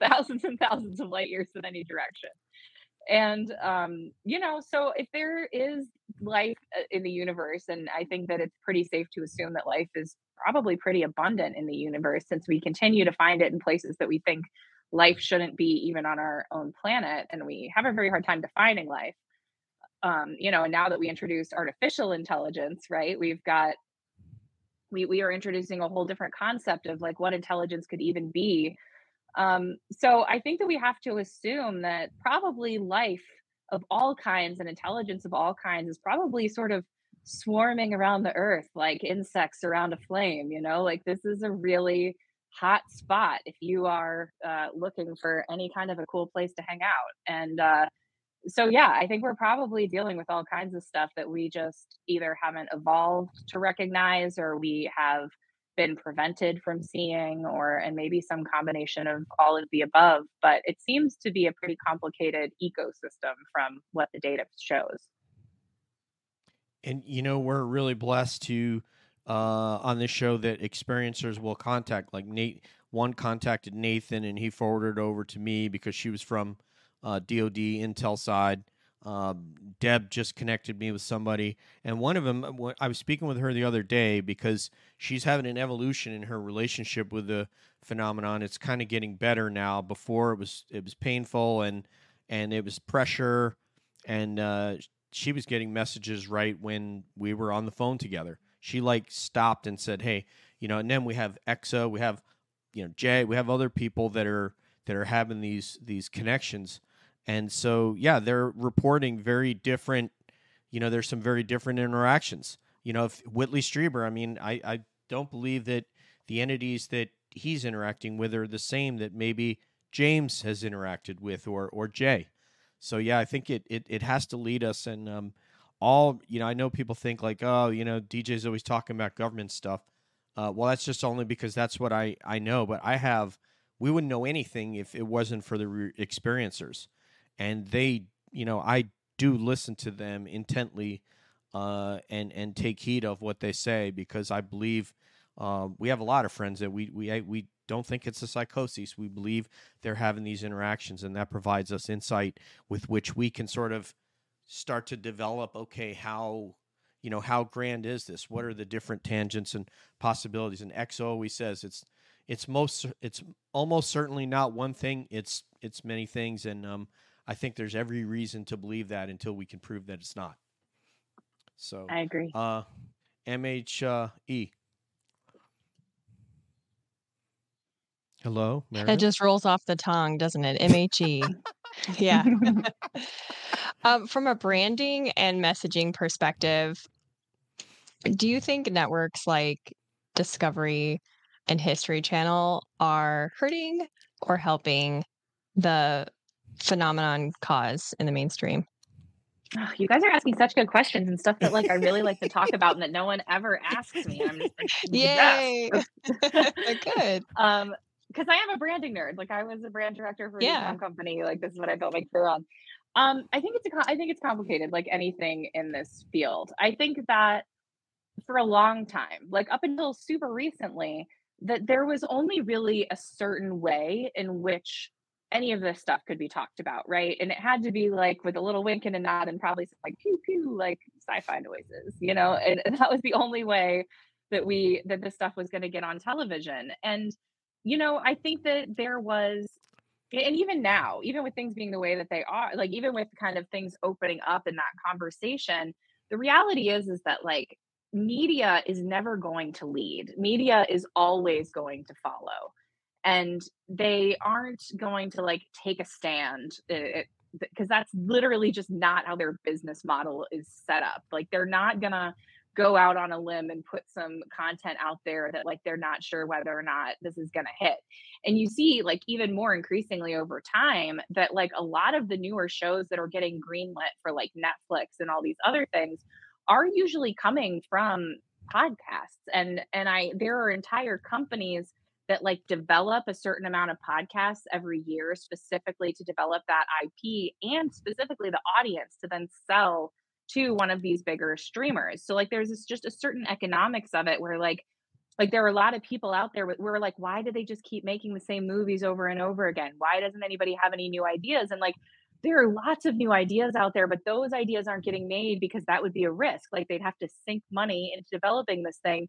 thousands and thousands of light years in any direction. And, so if there is life in the universe, and I think that it's pretty safe to assume that life is probably pretty abundant in the universe, since we continue to find it in places that we think life shouldn't be, even on our own planet. And we have a very hard time defining life. And now that we introduced artificial intelligence, right, we've got, we are introducing a whole different concept of like what intelligence could even be. So I think that we have to assume that probably life of all kinds and intelligence of all kinds is probably sort of swarming around the earth, like insects around a flame, like this is a really hot spot if you are looking for any kind of a cool place to hang out. And so, I think we're probably dealing with all kinds of stuff that we just either haven't evolved to recognize, or we have been prevented from seeing, and maybe some combination of all of the above, but it seems to be a pretty complicated ecosystem from what the data shows. And, we're really blessed to, on this show, that experiencers will contact, like one contacted Nathan and he forwarded over to me because she was from DOD Intel side. Deb just connected me with somebody, and one of them, I was speaking with her the other day because she's having an evolution in her relationship with the phenomenon. It's kind of getting better now. Before it was painful and it was pressure, and she was getting messages right when we were on the phone together. She stopped and said, "Hey, and then we have Exo, we have Jay, we have other people that are having these connections." And so, they're reporting very different, there's some very different interactions. If Whitley Strieber, I don't believe that the entities that he's interacting with are the same that maybe James has interacted with or Jay. So, I think it has to lead us. And I know people think DJ's always talking about government stuff. Well, that's just only because that's what I know. But we wouldn't know anything if it wasn't for the experiencers. And they, I do listen to them intently and take heed of what they say, because I believe we have a lot of friends that we don't think it's a psychosis. We believe they're having these interactions, and that provides us insight with which we can sort of start to develop, okay, how grand is this? What are the different tangents and possibilities? And Exo always says it's almost certainly not one thing. It's many things. And I think there's every reason to believe that until we can prove that it's not. So I agree. MHE. Hello, Meredith? That just rolls off the tongue, doesn't it? MHE. Yeah. From a branding and messaging perspective, do you think networks like Discovery and History Channel are hurting or helping the phenomenon cause in the mainstream? Oh, you guys are asking such good questions and stuff that I really like to talk about and that no one ever asks me. I'm just yay. Good. Because I am a branding nerd. I was a brand director for a company. This is what I built my career on. I think it's complicated, like anything in this field. I think that for a long time, up until super recently, that there was only really a certain way in which any of this stuff could be talked about, right? And it had to be with a little wink and a nod and probably some pew pew, sci-fi noises, and that was the only way that this stuff was going to get on television. And, I think that there was, and even now, even with things being the way that they are, even with kind of things opening up in that conversation, the reality is that media is never going to lead. Media is always going to follow. And they aren't going to take a stand, because that's literally just not how their business model is set up. They're not going to go out on a limb and put some content out there that they're not sure whether or not this is going to hit. And you see even more increasingly over time that a lot of the newer shows that are getting greenlit for Netflix and all these other things are usually coming from podcasts. And there are entire companies that like develop a certain amount of podcasts every year, specifically to develop that IP and specifically the audience to then sell to one of these bigger streamers. So like, there's this, just a certain economics of it where like there are a lot of people out there who are like, why do they just keep making the same movies over and over again? Why doesn't anybody have any new ideas? And like, there are lots of new ideas out there, but those ideas aren't getting made because that would be a risk. Like they'd have to sink money into developing this thing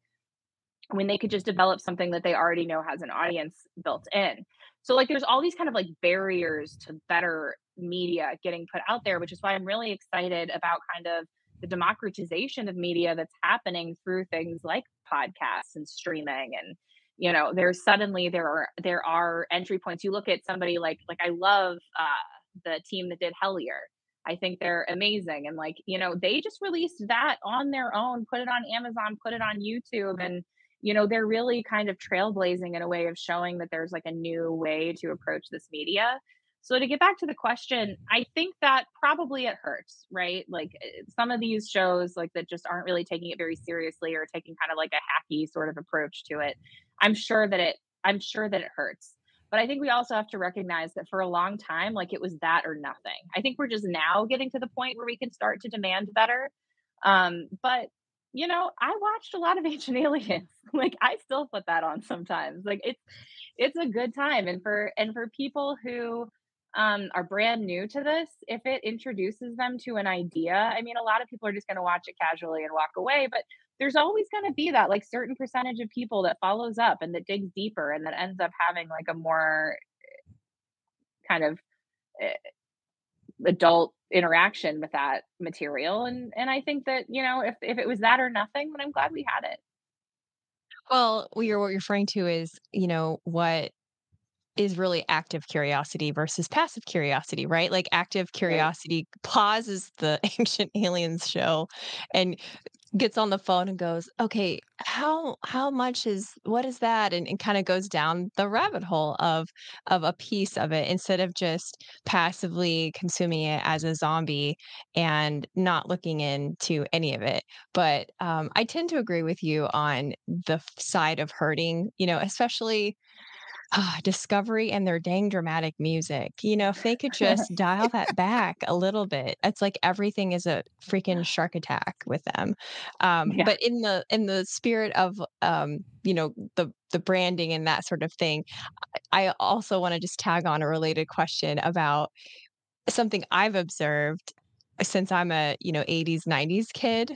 when they could just develop something that they already know has an audience built in. So like, there's all these kind of like barriers to better media getting put out there, which is why I'm really excited about kind of the democratization of media that's happening through things like podcasts and streaming. And, you know, there's suddenly there are entry points. You look at somebody like I love, the team that did Hellier. I think they're amazing. And like, you know, they just released that on their own, put it on Amazon, put it on YouTube. And, you know, they're really kind of trailblazing in a way of showing that there's like a new way to approach this media. So to get back to the question, I think that probably it hurts, right? Like some of these shows like that just aren't really taking it very seriously or taking kind of like a hacky sort of approach to it. I'm sure that it hurts. But I think we also have to recognize that for a long time, like it was that or nothing. I think we're just now getting to the point where we can start to demand better. But, you know, I watched a lot of Ancient Aliens. Like I still put that on sometimes. Like it's a good time. And for people who are brand new to this, if it introduces them to an idea, I mean, a lot of people are just going to watch it casually and walk away, but there's always going to be that like certain percentage of people that follows up and that digs deeper and that ends up having like a more kind of adult interaction with that material. And I think that, you know, if it was that or nothing, then I'm glad we had it. Well, what you're referring to is, you know, what is really active curiosity versus passive curiosity, right? Like active curiosity pauses the Ancient Aliens show and gets on the phone and goes, okay, how much is, what is that? And kind of goes down the rabbit hole of a piece of it instead of just passively consuming it as a zombie and not looking into any of it. But I tend to agree with you on the side of hurting, you know, especially Discovery and their dang dramatic music. You know, if they could just dial that back a little bit, it's like everything is a freaking shark attack with them. But in the spirit of, you know, the branding and that sort of thing, I also want to just tag on a related question about something I've observed since I'm a, you know, 80s, 90s kid,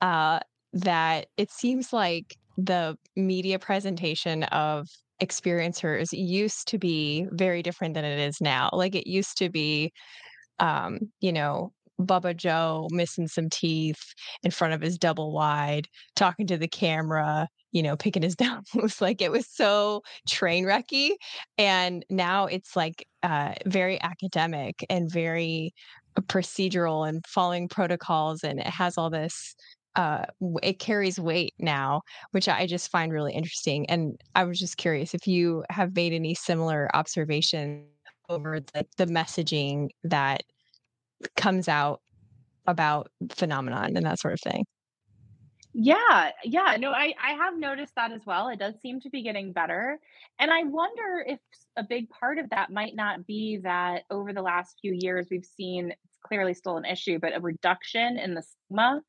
that it seems like the media presentation of experiencers used to be very different than it is now. Like it used to be, you know, Bubba Joe missing some teeth in front of his double wide, talking to the camera, you know, picking his nose. Like it was so train wrecky. And now it's like very academic and very procedural and following protocols. And it has all this, it carries weight now, which I just find really interesting. And I was just curious if you have made any similar observation over the messaging that comes out about phenomenon and that sort of thing. Yeah. No, I have noticed that as well. It does seem to be getting better. And I wonder if a big part of that might not be that over the last few years, we've seen, it's clearly still an issue, but a reduction in the stigma.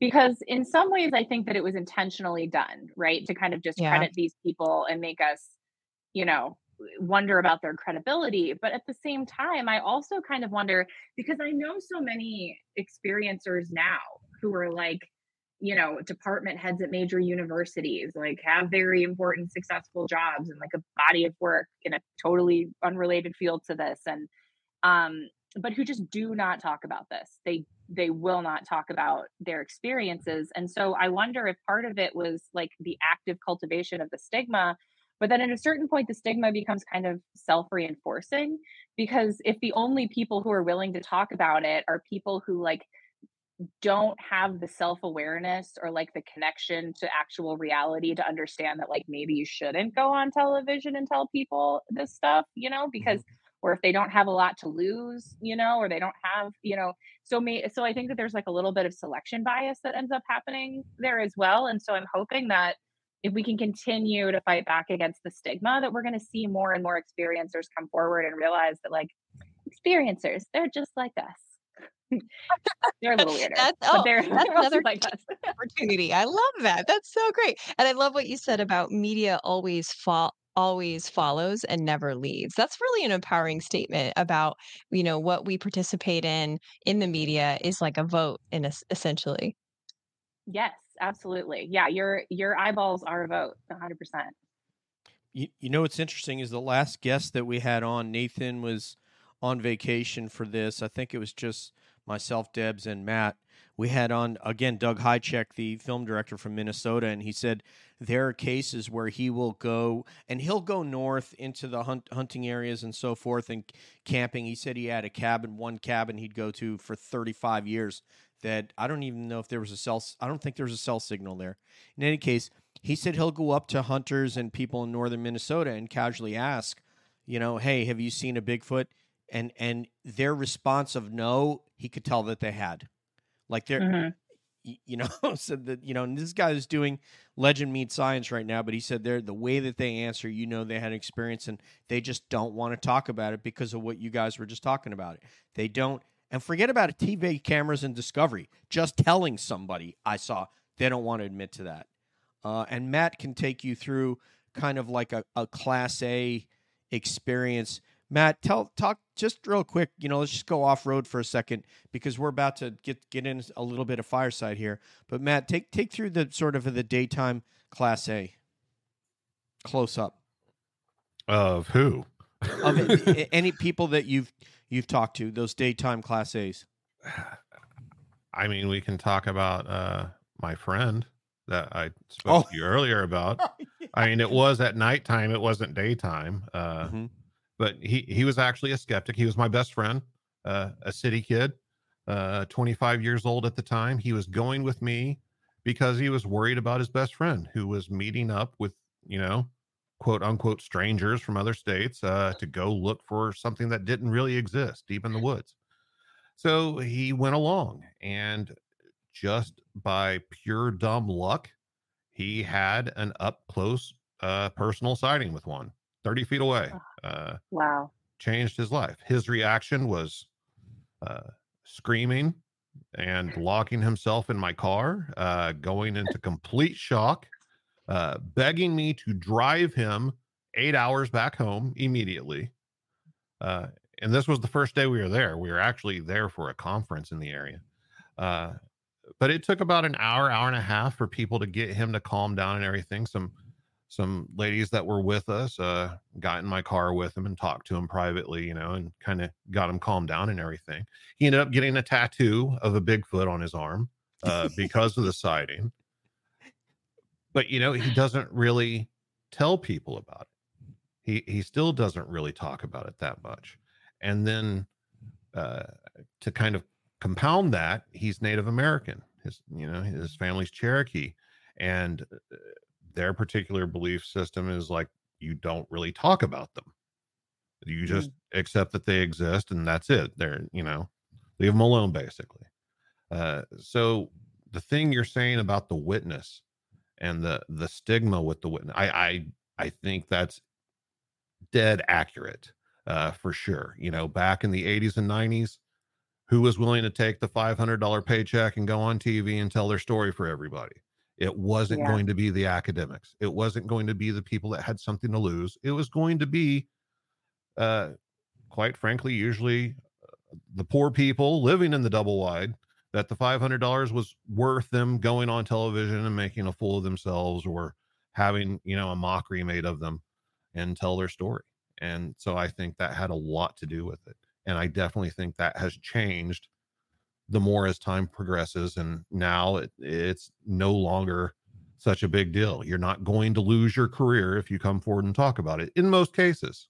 Because in some ways, I think that it was intentionally done, right? To kind of discredit these people and make us, you know, wonder about their credibility. But at the same time, I also kind of wonder, because I know so many experiencers now who are like, you know, department heads at major universities, like have very important, successful jobs and like a body of work in a totally unrelated field to this. And, but who just do not talk about this. They will not talk about their experiences. And so I wonder if part of it was like the active cultivation of the stigma, but then at a certain point, the stigma becomes kind of self-reinforcing, because if the only people who are willing to talk about it are people who like don't have the self-awareness or like the connection to actual reality to understand that like maybe you shouldn't go on television and tell people this stuff, you know, because or if they don't have a lot to lose, you know, or they don't have, you know, so I think that there's like a little bit of selection bias that ends up happening there as well. And so I'm hoping that if we can continue to fight back against the stigma, that we're going to see more and more experiencers come forward and realize that, like, experiencers, they're just like us. They're a little weirder. That's another like opportunity. I love that. That's so great. And I love what you said about media always follows and never leads. That's really an empowering statement about, you know, what we participate in the media is like a vote in essentially. Yes, absolutely. Yeah. Your eyeballs are a vote 100%. You know, what's interesting is the last guest that we had on, Nathan, was on vacation for this. I think it was just myself, Debs, and Matt. We had on, again, Doug Hychick, the film director from Minnesota, and he said there are cases where he will go, and he'll go north into the hunting areas and so forth and camping. He said he had one cabin he'd go to for 35 years that I don't even know if there was I don't think there was a cell signal there. In any case, he said he'll go up to hunters and people in northern Minnesota and casually ask, you know, hey, have you seen a Bigfoot? And their response of no, he could tell that they had. Like they're, you know, said that, you know, and this guy is doing Legend Meets Science right now, but he said the way that they answer, you know, they had an experience and they just don't want to talk about it because of what you guys were just talking about. They don't, and forget about it, TV cameras and Discovery, just telling somebody I saw, they don't want to admit to that. And Matt can take you through kind of like a Class A experience. Matt, talk just real quick, you know, let's just go off road for a second because we're about to get in a little bit of fireside here. But Matt, take through the sort of the daytime Class A close up of who? Of any people that you've talked to, those daytime Class A's. I mean, we can talk about my friend that I spoke to you earlier about. Yeah. I mean, it was at nighttime, it wasn't daytime. But he was actually a skeptic. He was my best friend, a city kid, 25 years old at the time. He was going with me because he was worried about his best friend who was meeting up with, you know, quote unquote strangers from other states to go look for something that didn't really exist deep in the woods. So he went along, and just by pure dumb luck, he had an up close personal sighting with one. 30 feet away. Wow. Changed his life. His reaction was screaming and locking himself in my car, going into complete shock, begging me to drive him 8 hours back home immediately. And this was the first day we were there. We were actually there for a conference in the area. But it took about an hour and a half for people to get him to calm down and everything. Some ladies that were with us got in my car with him and talked to him privately, you know, and kind of got him calmed down and everything. He ended up getting a tattoo of a Bigfoot on his arm because of the sighting. But, you know, he doesn't really tell people about it. He still doesn't really talk about it that much. And then to kind of compound that, he's Native American. His family's Cherokee. And their particular belief system is like, you don't really talk about them. You just accept that they exist, and that's it. They're, you know, leave them alone basically. So the thing you're saying about the witness and the stigma with the witness, I think that's dead accurate for sure. You know, back in the 80s and 90s, who was willing to take the $500 paycheck and go on TV and tell their story for everybody? It wasn't going to be the academics. It wasn't going to be the people that had something to lose. It was going to be, quite frankly, usually the poor people living in the double wide that the $500 was worth them going on television and making a fool of themselves or having, you know, a mockery made of them and tell their story. And so I think that had a lot to do with it. And I definitely think that has changed the more as time progresses, and now it's no longer such a big deal. You're not going to lose your career if you come forward and talk about it in most cases,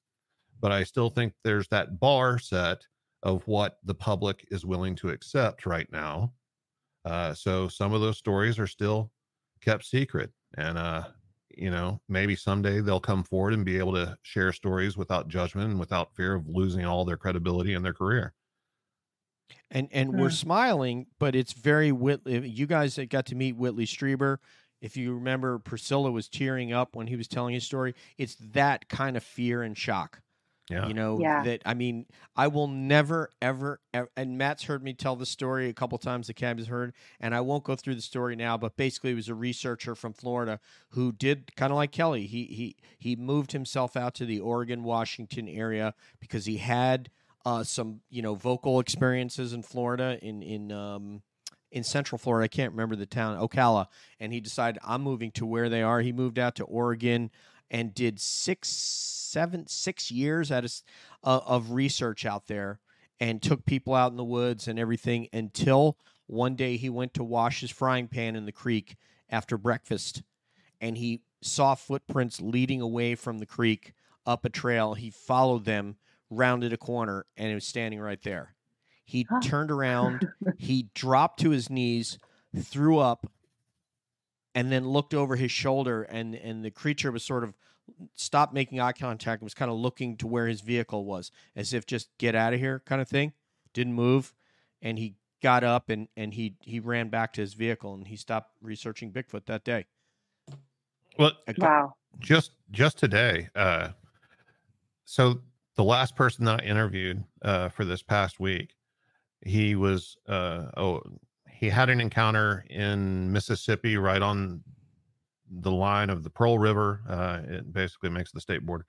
but I still think there's that bar set of what the public is willing to accept right now. So some of those stories are still kept secret, and you know, maybe someday they'll come forward and be able to share stories without judgment and without fear of losing all their credibility in their career. And we're smiling, but it's very Whitley. You guys got to meet Whitley Strieber. If you remember, Priscilla was tearing up when he was telling his story. It's that kind of fear and shock. Yeah. You know, yeah. that, I mean, I will never, ever, ever, and Matt's heard me tell the story a couple times, the Cab has heard, and I won't go through the story now, but basically he was a researcher from Florida who did, kind of like Kelly, he moved himself out to the Oregon, Washington area because he had some, you know, vocal experiences in Florida, in Central Florida. I can't remember the town, Ocala, and he decided, I'm moving to where they are. He moved out to Oregon and did 6 years out of research out there and took people out in the woods and everything until one day he went to wash his frying pan in the creek after breakfast, and he saw footprints leading away from the creek up a trail. He followed them, rounded a corner, and it was standing right there. He turned around, he dropped to his knees, threw up, and then looked over his shoulder, and the creature was sort of stopped making eye contact and was kind of looking to where his vehicle was, as if just get out of here kind of thing. Didn't move. And he got up and he ran back to his vehicle, and he stopped researching Bigfoot that day. Well, wow. Just today. So the last person that I interviewed for this past week, he was, he had an encounter in Mississippi right on the line of the Pearl River. It basically makes the state border.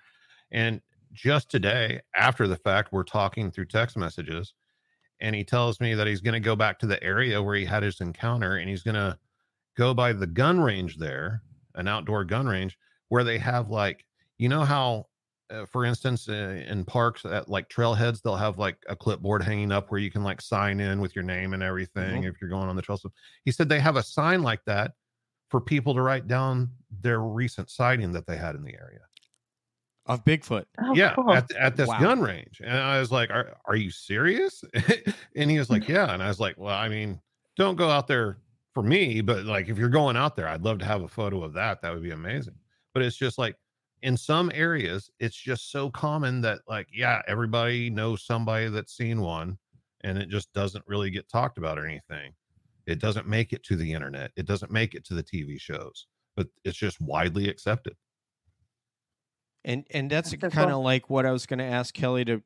And just today, after the fact, we're talking through text messages, and he tells me that he's going to go back to the area where he had his encounter, and he's going to go by the gun range there, an outdoor gun range, where they have, like, you know how, for instance, in parks at like trailheads, they'll have like a clipboard hanging up where you can like sign in with your name and everything. Mm-hmm. If you're going on the trail. So he said they have a sign like that for people to write down their recent sighting that they had in the area of Bigfoot. Oh, yeah. Cool. At this wow. gun range. And I was like, are you serious? And he was like, yeah. And I was like, well, I mean, don't go out there for me, but like, if you're going out there, I'd love to have a photo of that. That would be amazing. But it's just like, in some areas, it's just so common that, like, yeah, everybody knows somebody that's seen one, and it just doesn't really get talked about or anything. It doesn't make it to the internet. It doesn't make it to the TV shows, but it's just widely accepted. And that's kind of like what I was going to ask Kelly to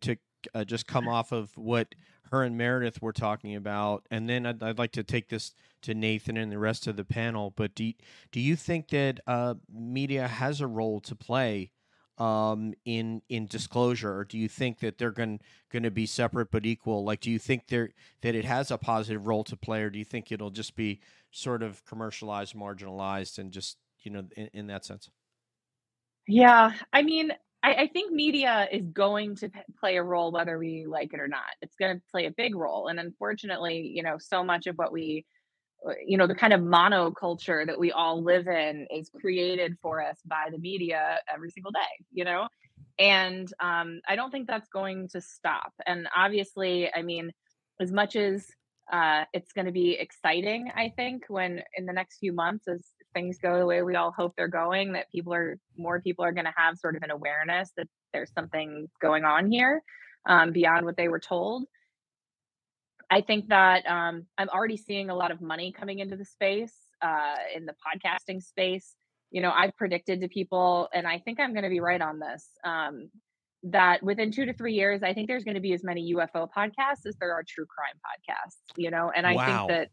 just come off of what her and Meredith were talking about. And then I'd like to take this to Nathan and the rest of the panel, but do you think that media has a role to play in disclosure, or do you think that they're going to be separate but equal? Like, do you think that it has a positive role to play, or do you think it'll just be sort of commercialized, marginalized, and just, you know, in that sense? Yeah, I mean, I think media is going to play a role, whether we like it or not. It's going to play a big role. And unfortunately, you know, so much of what we, you know, the kind of monoculture that we all live in is created for us by the media every single day, you know? And I don't think that's going to stop. And obviously, I mean, as much as it's going to be exciting, I think, when in the next few months, as things go the way we all hope they're going, that more people are going to have sort of an awareness that there's something going on here beyond what they were told. I think that I'm already seeing a lot of money coming into the space, in the podcasting space. You know, I've predicted to people, and I think I'm going to be right on this, that within 2 to 3 years, I think there's going to be as many UFO podcasts as there are true crime podcasts, you know? And I wow. think that,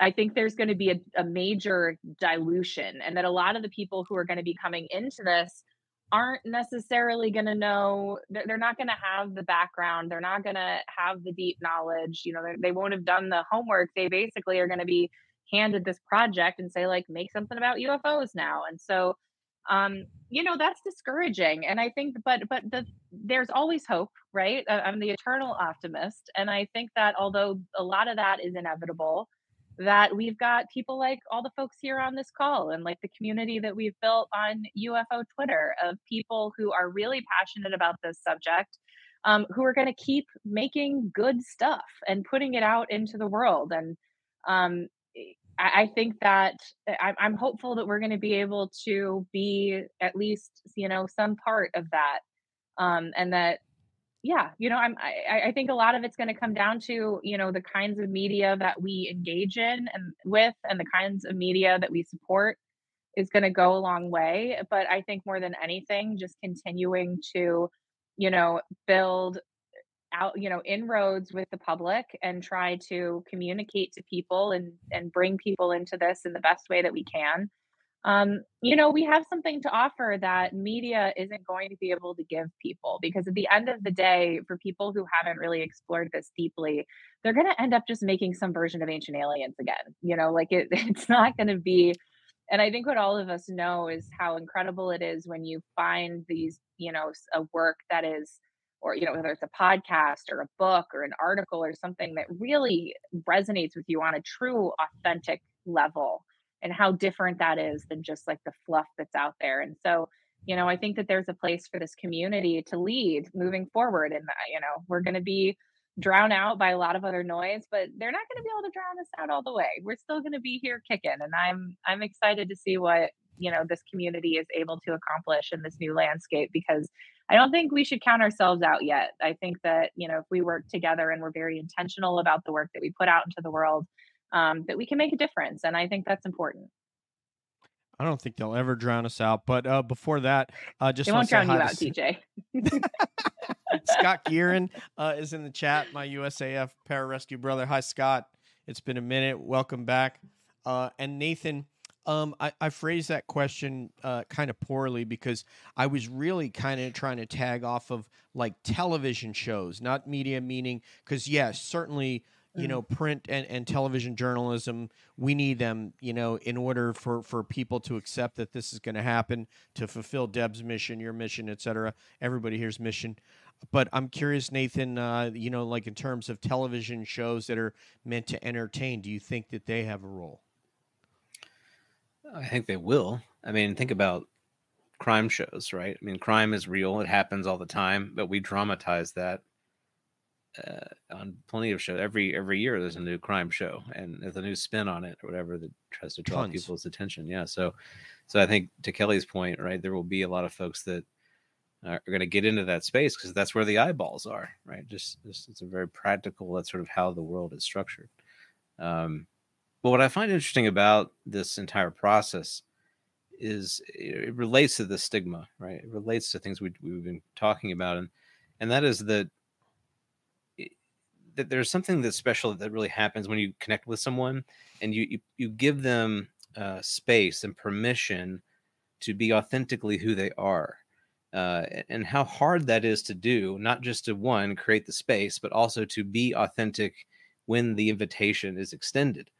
I think there's going to be a major dilution, and that a lot of the people who are going to be coming into this aren't necessarily going to know, they're not going to have the background. They're not going to have the deep knowledge. You know, they won't have done the homework. They basically are going to be handed this project and say, like, make something about UFOs now. And so, you know, that's discouraging. And I think, but there's always hope, right? I'm the eternal optimist. And I think that although a lot of that is inevitable, that we've got people like all the folks here on this call, and like the community that we've built on UFO Twitter of people who are really passionate about this subject, who are going to keep making good stuff and putting it out into the world. And I think that I'm hopeful that we're going to be able to be at least, you know, some part of that. And that, yeah, you know, I think a lot of it's going to come down to, you know, the kinds of media that we engage in and with, and the kinds of media that we support, is going to go a long way. But I think more than anything, just continuing to, you know, build out, you know, inroads with the public and try to communicate to people and bring people into this in the best way that we can. You know, we have something to offer that media isn't going to be able to give people, because at the end of the day, for people who haven't really explored this deeply, they're going to end up just making some version of Ancient Aliens again, you know, like it's not going to be. And I think what all of us know is how incredible it is when you find these, you know, a work that is, or, you know, whether it's a podcast or a book or an article or something that really resonates with you on a true, authentic level, and how different that is than just like the fluff that's out there. And so, you know, I think that there's a place for this community to lead moving forward. And, you know, we're going to be drowned out by a lot of other noise, but they're not going to be able to drown us out all the way. We're still going to be here kicking. And I'm excited to see what, you know, this community is able to accomplish in this new landscape, because I don't think we should count ourselves out yet. I think that, you know, if we work together and we're very intentional about the work that we put out into the world, that we can make a difference. And I think that's important. I don't think they'll ever drown us out. But before that, just want to say hi. They won't drown you out, DJ. Scott Gearin is in the chat, my USAF pararescue brother. Hi, Scott. It's been a minute. Welcome back. And Nathan, I phrased that question kind of poorly, because I was really kind of trying to tag off of like television shows, not media, meaning, because, yes, certainly, you know, print and television journalism, we need them, you know, in order for people to accept that this is going to happen, to fulfill Deb's mission, your mission, et cetera. Everybody here's mission. But I'm curious, Nathan, you know, like in terms of television shows that are meant to entertain, do you think that they have a role? I think they will. I mean, think about crime shows, right? I mean, crime is real. It happens all the time, but we dramatize that. On plenty of shows, every year there's a new crime show, and there's a new spin on it or whatever that tries to draw people's attention. Yeah, so I think, to Kelly's point, right, there will be a lot of folks that are going to get into that space because that's where the eyeballs are, right? Just it's a very practical. That's sort of how the world is structured. But what I find interesting about this entire process is it relates to the stigma, right? It relates to things we've been talking about, and that is that there's something that's special that really happens when you connect with someone and you give them space and permission to be authentically who they are, and how hard that is to do, not just to, one, create the space, but also to be authentic when the invitation is extended,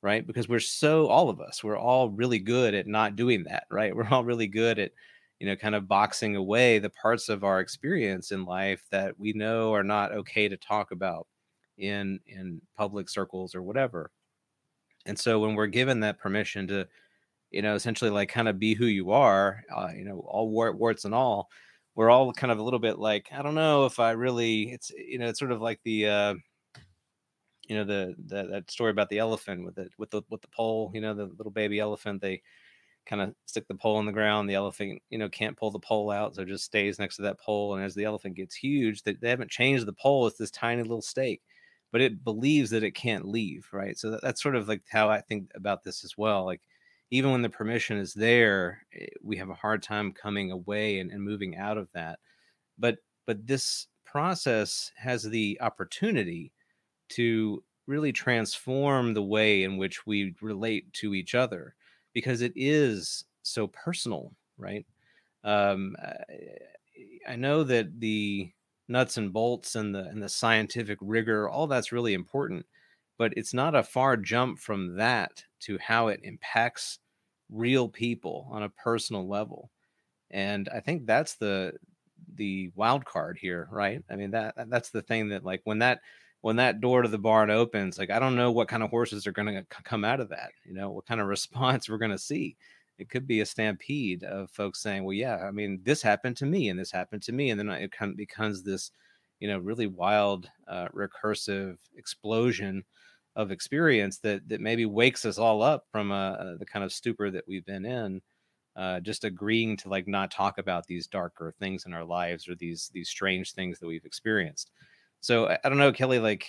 right? Because we're all really good at not doing that, right? We're all really good at, you know, kind of boxing away the parts of our experience in life that we know are not okay to talk about in public circles or whatever. And so when we're given that permission to, you know, essentially like kind of be who you are, you know, all warts and all, we're all kind of a little bit like, I don't know if I really, it's, you know, it's sort of like the, you know, the that story about the elephant with the pole, you know, the little baby elephant, they kind of stick the pole in the ground. The elephant, you know, can't pull the pole out, so just stays next to that pole. And as the elephant gets huge, they haven't changed the pole. It's this tiny little stake, but it believes that it can't leave, right? So that's sort of like how I think about this as well. Like, even when the permission is there, we have a hard time coming away and moving out of that. But this process has the opportunity to really transform the way in which we relate to each other, because it is so personal, right? I know that the nuts and bolts and the scientific rigor, all that's really important, but it's not a far jump from that to how it impacts real people on a personal level. And I think that's the wild card here, right? I mean, that's the thing that, like, when that door to the barn opens, like, I don't know what kind of horses are going to come out of that, you know, what kind of response we're going to see. It could be a stampede of folks saying, well, yeah, I mean, this happened to me and this happened to me. And then it kind of becomes this, you know, really wild, recursive explosion of experience that maybe wakes us all up from the kind of stupor that we've been in, just agreeing to, like, not talk about these darker things in our lives or these strange things that we've experienced. So I don't know, Kelly, like,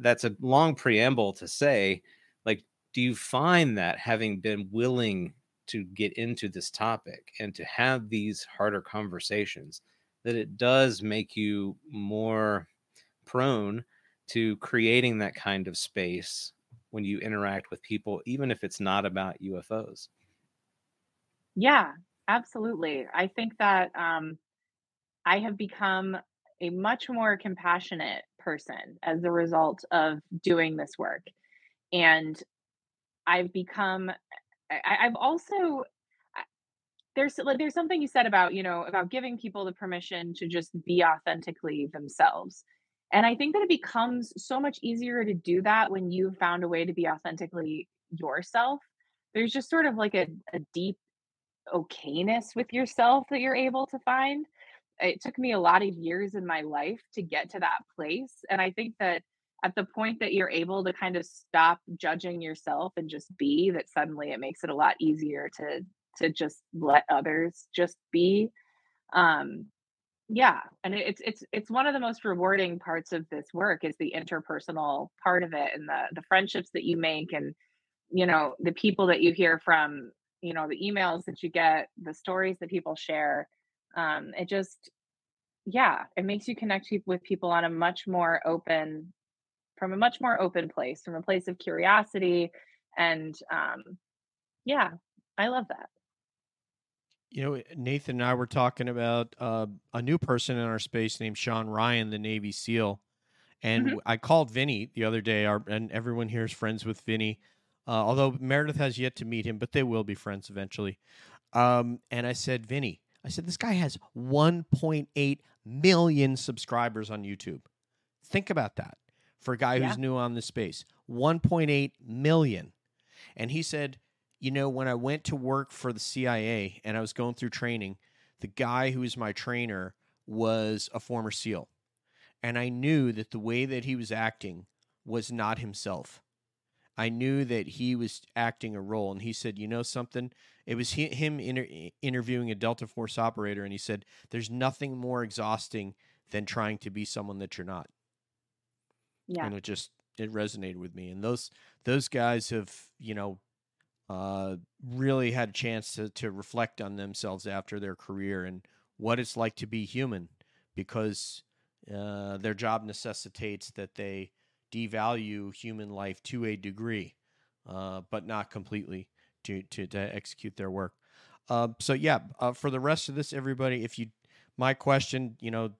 that's a long preamble to say, like, do you find that, having been willing to get into this topic and to have these harder conversations, that it does make you more prone to creating that kind of space when you interact with people, even if it's not about UFOs. Yeah, absolutely. I think that I have become a much more compassionate person as a result of doing this work. And I've also, there's something you said about, you know, about giving people the permission to just be authentically themselves. And I think that it becomes so much easier to do that when you've found a way to be authentically yourself. There's just sort of like a deep okayness with yourself that you're able to find. It took me a lot of years in my life to get to that place. And I think that at the point that you're able to kind of stop judging yourself and just be, that suddenly it makes it a lot easier to just let others just be. Yeah. And it's one of the most rewarding parts of this work is the interpersonal part of it, and the friendships that you make, and, you know, the people that you hear from, you know, the emails that you get, the stories that people share. It just, yeah, it makes you connect with people on a much more open, from a much more open place, from a place of curiosity. And yeah, I love that. You know, Nathan and I were talking about a new person in our space named Sean Ryan, the Navy SEAL. And mm-hmm. I called Vinny the other day, and everyone here is friends with Vinny, although Meredith has yet to meet him, but they will be friends eventually. And I said, Vinny, I said, this guy has 1.8 million subscribers on YouTube. Think about that for a guy who's new on this space. 1.8 million. And he said, you know, when I went to work for the CIA and I was going through training, the guy who was my trainer was a former SEAL. And I knew that the way that he was acting was not himself. I knew that he was acting a role. And he said, you know something? It was him interviewing a Delta Force operator. And he said, there's nothing more exhausting than trying to be someone that you're not. Yeah. And it resonated with me. And those guys have, you know, really had a chance to reflect on themselves after their career and what it's like to be human, because their job necessitates that they devalue human life to a degree, but not completely, to execute their work. For the rest of this, everybody, if you, my question, you know,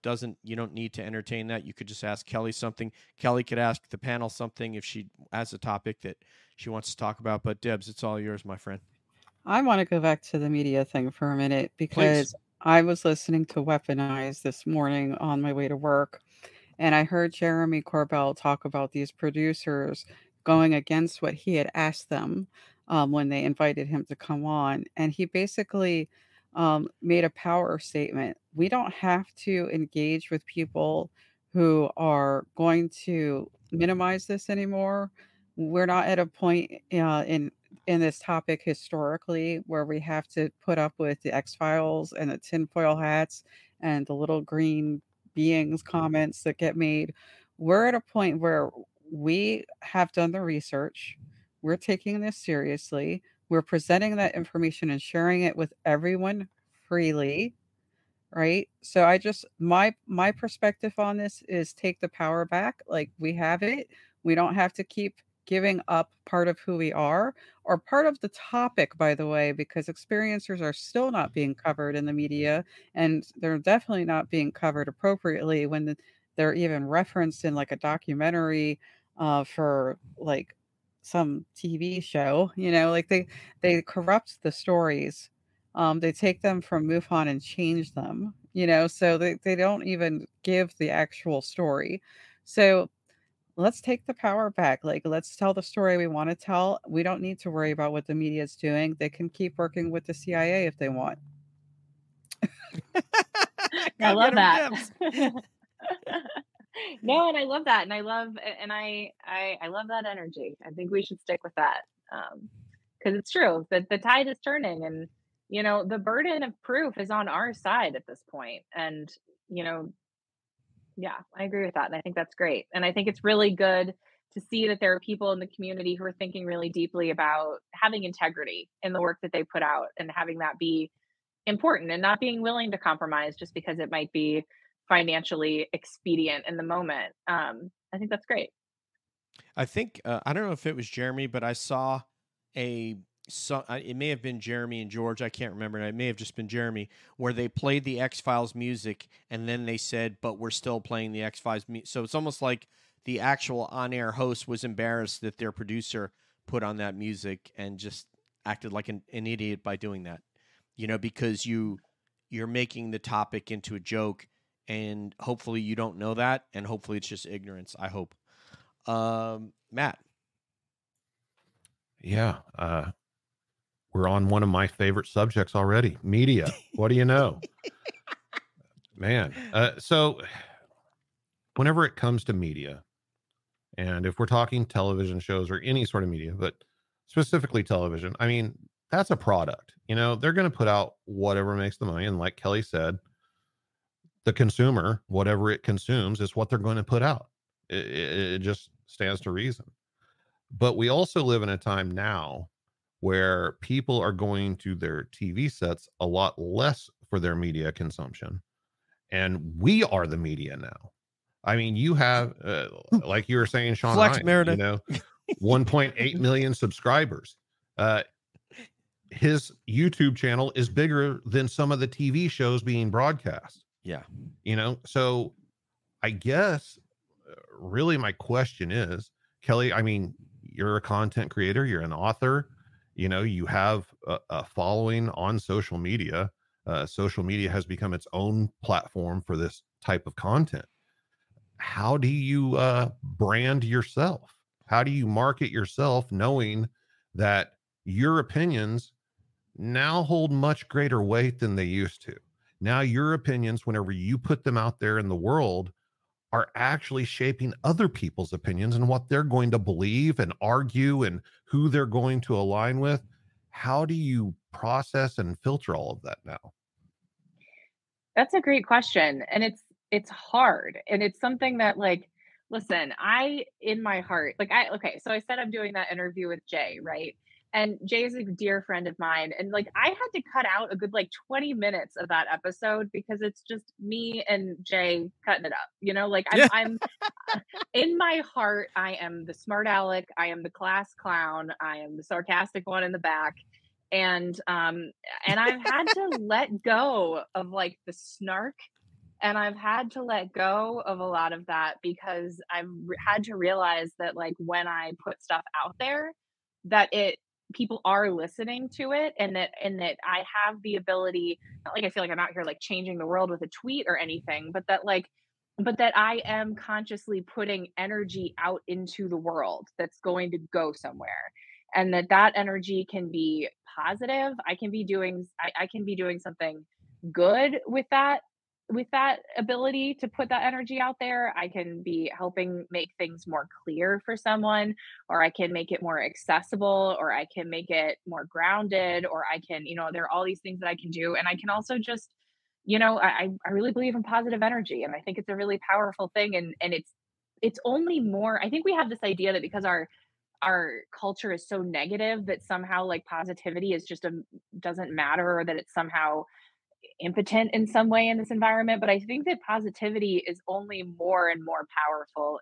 you don't need to entertain that. You could just ask Kelly something. Kelly could ask the panel something if she has a topic that she wants to talk about. But Debs, it's all yours, my friend. I want to go back to the media thing for a minute, because please. I was listening to Weaponize this morning on my way to work. And I heard Jeremy Corbell talk about these producers going against what he had asked them when they invited him to come on. And he basically made a power statement. We don't have to engage with people who are going to minimize this anymore. We're not at a point in this topic historically where we have to put up with the X-Files and the tinfoil hats and the little green beings comments that get made. We're at a point where we have done the research. We're taking this seriously. We're presenting that information and sharing it with everyone freely, right? So I just, my perspective on this is take the power back. Like, we have it. We don't have to keep giving up part of who we are, or part of the topic, by the way, because experiencers are still not being covered in the media, and they're definitely not being covered appropriately when they're even referenced in like a documentary for like some TV show, you know, like they corrupt the stories. They take them from MUFON and change them, you know, so they don't even give the actual story. So let's take the power back. Like, let's tell the story we want to tell. We don't need to worry about what the media is doing. They can keep working with the CIA if they want. I love that. No, and I love that. And I love that energy. I think we should stick with that. Because it's true that the tide is turning, and, you know, the burden of proof is on our side at this point. And, you know, yeah, I agree with that. And I think that's great. And I think it's really good to see that there are people in the community who are thinking really deeply about having integrity in the work that they put out and having that be important and not being willing to compromise just because it might be financially expedient in the moment. I think that's great. I think, I don't know if it was Jeremy, but I saw it may have been Jeremy and George. I can't remember. It may have just been Jeremy, where they played the X-Files music and then they said, but we're still playing the X-Files music. So it's almost like the actual on-air host was embarrassed that their producer put on that music and just acted like an idiot by doing that, you know, because you're making the topic into a joke, and hopefully you don't know that. And hopefully it's just ignorance. I hope. Matt. Yeah. We're on one of my favorite subjects already. Media. What do you know? Man. So whenever it comes to media, and if we're talking television shows or any sort of media, but specifically television, I mean, that's a product. You know, they're going to put out whatever makes the money. And like Kelly said, the consumer, whatever it consumes, is what they're going to put out. It just stands to reason. But we also live in a time now where people are going to their TV sets a lot less for their media consumption. And we are the media now. I mean, you have, like you were saying, Sean Ryan, Meredith, you know, 1.8 million subscribers. His YouTube channel is bigger than some of the TV shows being broadcast. Yeah. You know, so I guess really my question is, Kelly, I mean, you're a content creator, you're an author, you know, you have a following on social media. Social media has become its own platform for this type of content. How do you brand yourself? How do you market yourself, knowing that your opinions now hold much greater weight than they used to? Now your opinions, whenever you put them out there in the world, are actually shaping other people's opinions and what they're going to believe and argue and who they're going to align with. How do you process and filter all of that now? That's a great question. And it's hard. And it's something that, like, listen, so I said I'm doing that interview with Jay, right? And Jay is a dear friend of mine. And like, I had to cut out a good, 20 minutes of that episode because it's just me and Jay cutting it up. You know, I'm in my heart, I am the smart aleck. I am the class clown. I am the sarcastic one in the back. And I've had to let go of the snark, and I've had to let go of a lot of that because I've had to realize that when I put stuff out there, that people are listening to it, and that I have the ability, not I feel like I'm out here changing the world with a tweet or anything, but that I am consciously putting energy out into the world that's going to go somewhere. And that energy can be positive. I can be doing something good with that ability to put that energy out there. I can be helping make things more clear for someone, or I can make it more accessible, or I can make it more grounded, or I can, there are all these things that I can do. And I can also just, I really believe in positive energy. And I think it's a really powerful thing. And it's only more, I think we have this idea that because our culture is so negative that somehow positivity is just doesn't matter, or that it's somehow impotent in some way in this environment. But I think that positivity is only more and more powerful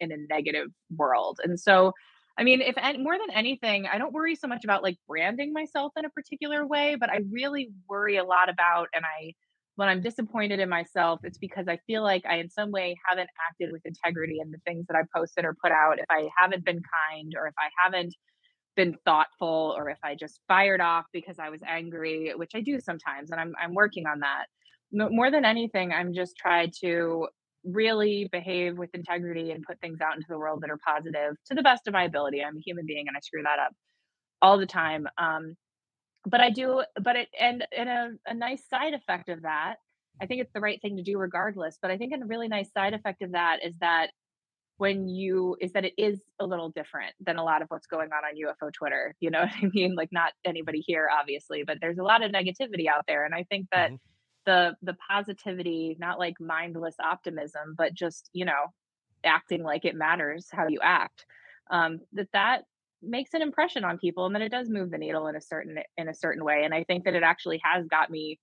in a negative world. And so, I mean, if more than anything, I don't worry so much about branding myself in a particular way, but I really worry a lot about, when I'm disappointed in myself, it's because I feel like I in some way haven't acted with integrity in the things that I posted or put out. If I haven't been kind, or if I haven't been thoughtful, or if I just fired off because I was angry, which I do sometimes, and I'm working on that. More than anything, I'm just trying to really behave with integrity and put things out into the world that are positive to the best of my ability. I'm a human being and I screw that up all the time. But a nice side effect of that, I think it's the right thing to do regardless, but I think a really nice side effect of that is that it is a little different than a lot of what's going on UFO Twitter. You know what I mean? Not anybody here, obviously, but there's a lot of negativity out there. And I think that the positivity, not mindless optimism, but just, acting like it matters how you act, that makes an impression on people, and that it does move the needle in a certain way. And I think that it actually has got me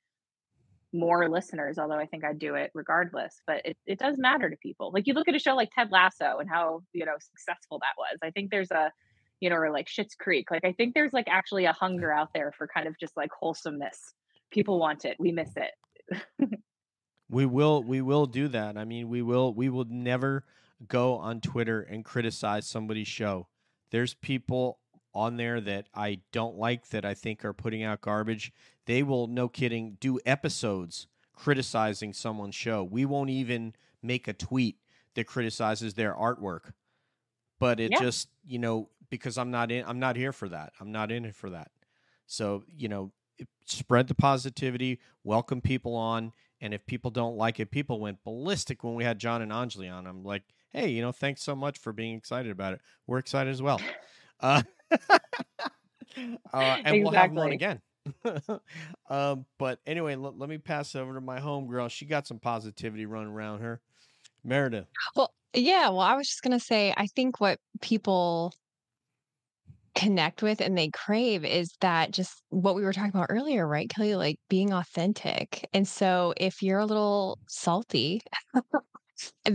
more listeners, although I think I'd do it regardless. But it does matter to people. Like, you look at a show like Ted Lasso and how, successful that was. I think there's a, or like Schitt's Creek. Like, I think there's like actually a hunger out there for kind of just like wholesomeness. People want it. We miss it. We will do that. I mean, we will never go on Twitter and criticize somebody's show. There's people on there that I don't like, that I think are putting out garbage. They will, no kidding, do episodes criticizing someone's show. We won't even make a tweet that criticizes their artwork. But it just, because I'm not here for that. I'm not in it for that. So, spread the positivity, welcome people on. And if people don't like it, people went ballistic when we had John and Anjali on. I'm like, hey, thanks so much for being excited about it. We're excited as well. And exactly. We'll have one again. But anyway, let me pass it over to my homegirl. She got some positivity running around her. Meredith. Well, I was just going to say, I think what people connect with and they crave is that just what we were talking about earlier, right, Kelly? Like being authentic. And so if you're a little salty...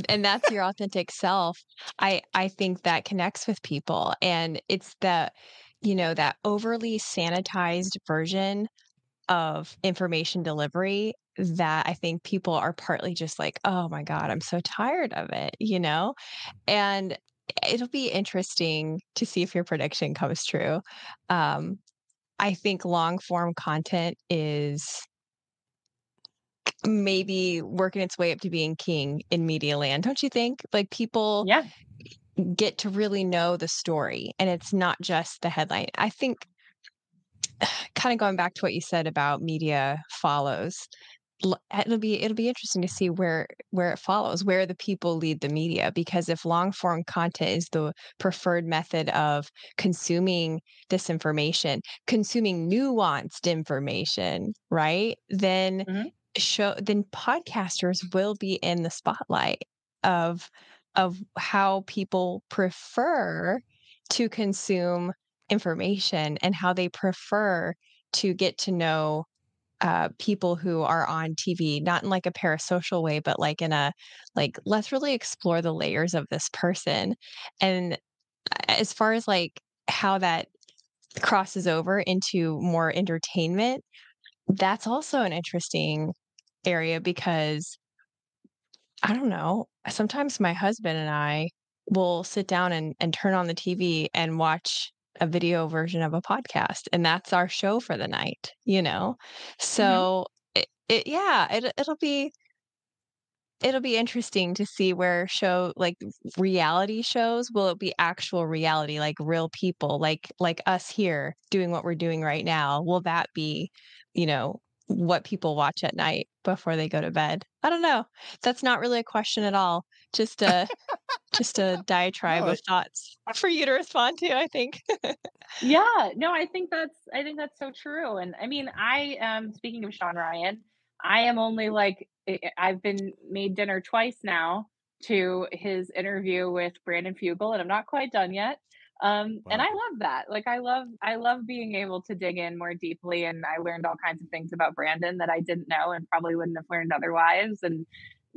And that's your authentic self. I think that connects with people, and it's the, that overly sanitized version of information delivery that I think people are partly just like, oh my God, I'm so tired of it, and it'll be interesting to see if your prediction comes true. I think long form content is maybe working its way up to being king in media land, don't you think? Like, people get to really know the story, and it's not just the headline. I think, kind of going back to what you said about media follows, it'll be interesting to see where it follows, where the people lead the media, because if long form content is the preferred method of consuming disinformation, consuming nuanced information, right? Then then podcasters will be in the spotlight of how people prefer to consume information and how they prefer to get to know people who are on TV, not in like a parasocial way, but like in a, like, let's really explore the layers of this person. And as far as like how that crosses over into more entertainment, that's also an interesting area, because I don't know, sometimes my husband and I will sit down and turn on the TV and watch a video version of a podcast, and that's our show for the night, so it'll be interesting to see where show, like reality shows, will it be actual reality, like real people, like us here doing what we're doing right now? Will that be, what people watch at night before they go to bed? I don't know. That's not really a question at all. Just a diatribe of thoughts for you to respond to, I think. No, I think that's so true. And I mean, I am, speaking of Sean Ryan, I am only like, I've been made dinner twice now to his interview with Brandon Fugel, and I'm not quite done yet. Wow. And I love that. Like, I love being able to dig in more deeply. And I learned all kinds of things about Brandon that I didn't know and probably wouldn't have learned otherwise, and,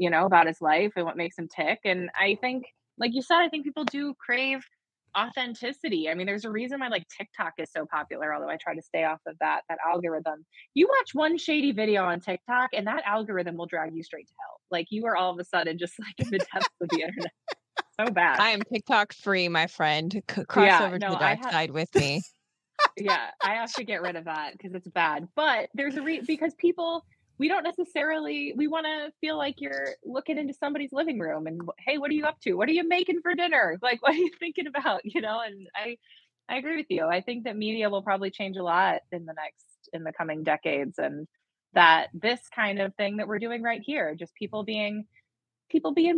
about his life and what makes him tick. And I think, like you said, I think people do crave authenticity. I mean, there's a reason why like TikTok is so popular, although I try to stay off of that algorithm. You watch one shady video on TikTok and that algorithm will drag you straight to hell. Like, you are all of a sudden just like in the depths of the internet. So bad. I am TikTok free, my friend. Cross over to the dark side with me. I have to get rid of that because it's bad. But there's a because people, we want to feel like you're looking into somebody's living room and, hey, what are you up to? What are you making for dinner? Like, what are you thinking about? And I agree with you. I think that media will probably change a lot in the coming decades, and that this kind of thing that we're doing right here, just people being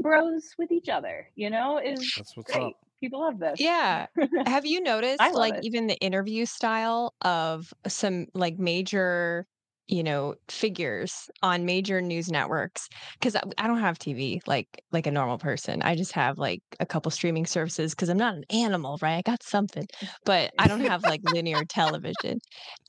bros with each other, is that's what's great. Up. People love this. Yeah. Have you noticed even the interview style of some like major you know, figures on major news networks, because I don't have TV like a normal person. I just have like a couple streaming services because I'm not an animal, right? I got something, but I don't have like linear television.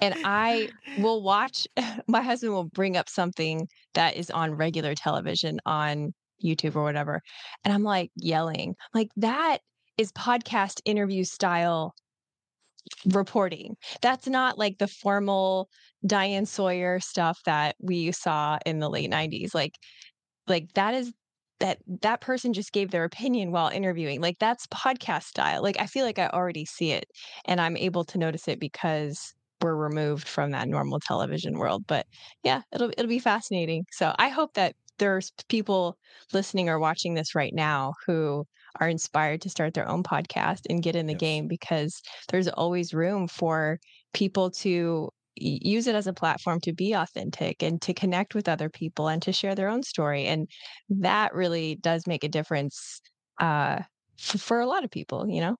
And I will watch, my husband will bring up something that is on regular television on YouTube or whatever. And I'm like yelling, like, that is podcast interview style reporting. That's not like the formal Diane Sawyer stuff that we saw in the late 90s. Like that is that person just gave their opinion while interviewing. Like, that's podcast style. Like, I feel like I already see it and I'm able to notice it because we're removed from that normal television world. But yeah, it'll be fascinating. So I hope that there's people listening or watching this right now who are inspired to start their own podcast and get in the game, because there's always room for people to use it as a platform to be authentic and to connect with other people and to share their own story. And that really does make a difference for a lot of people, you know?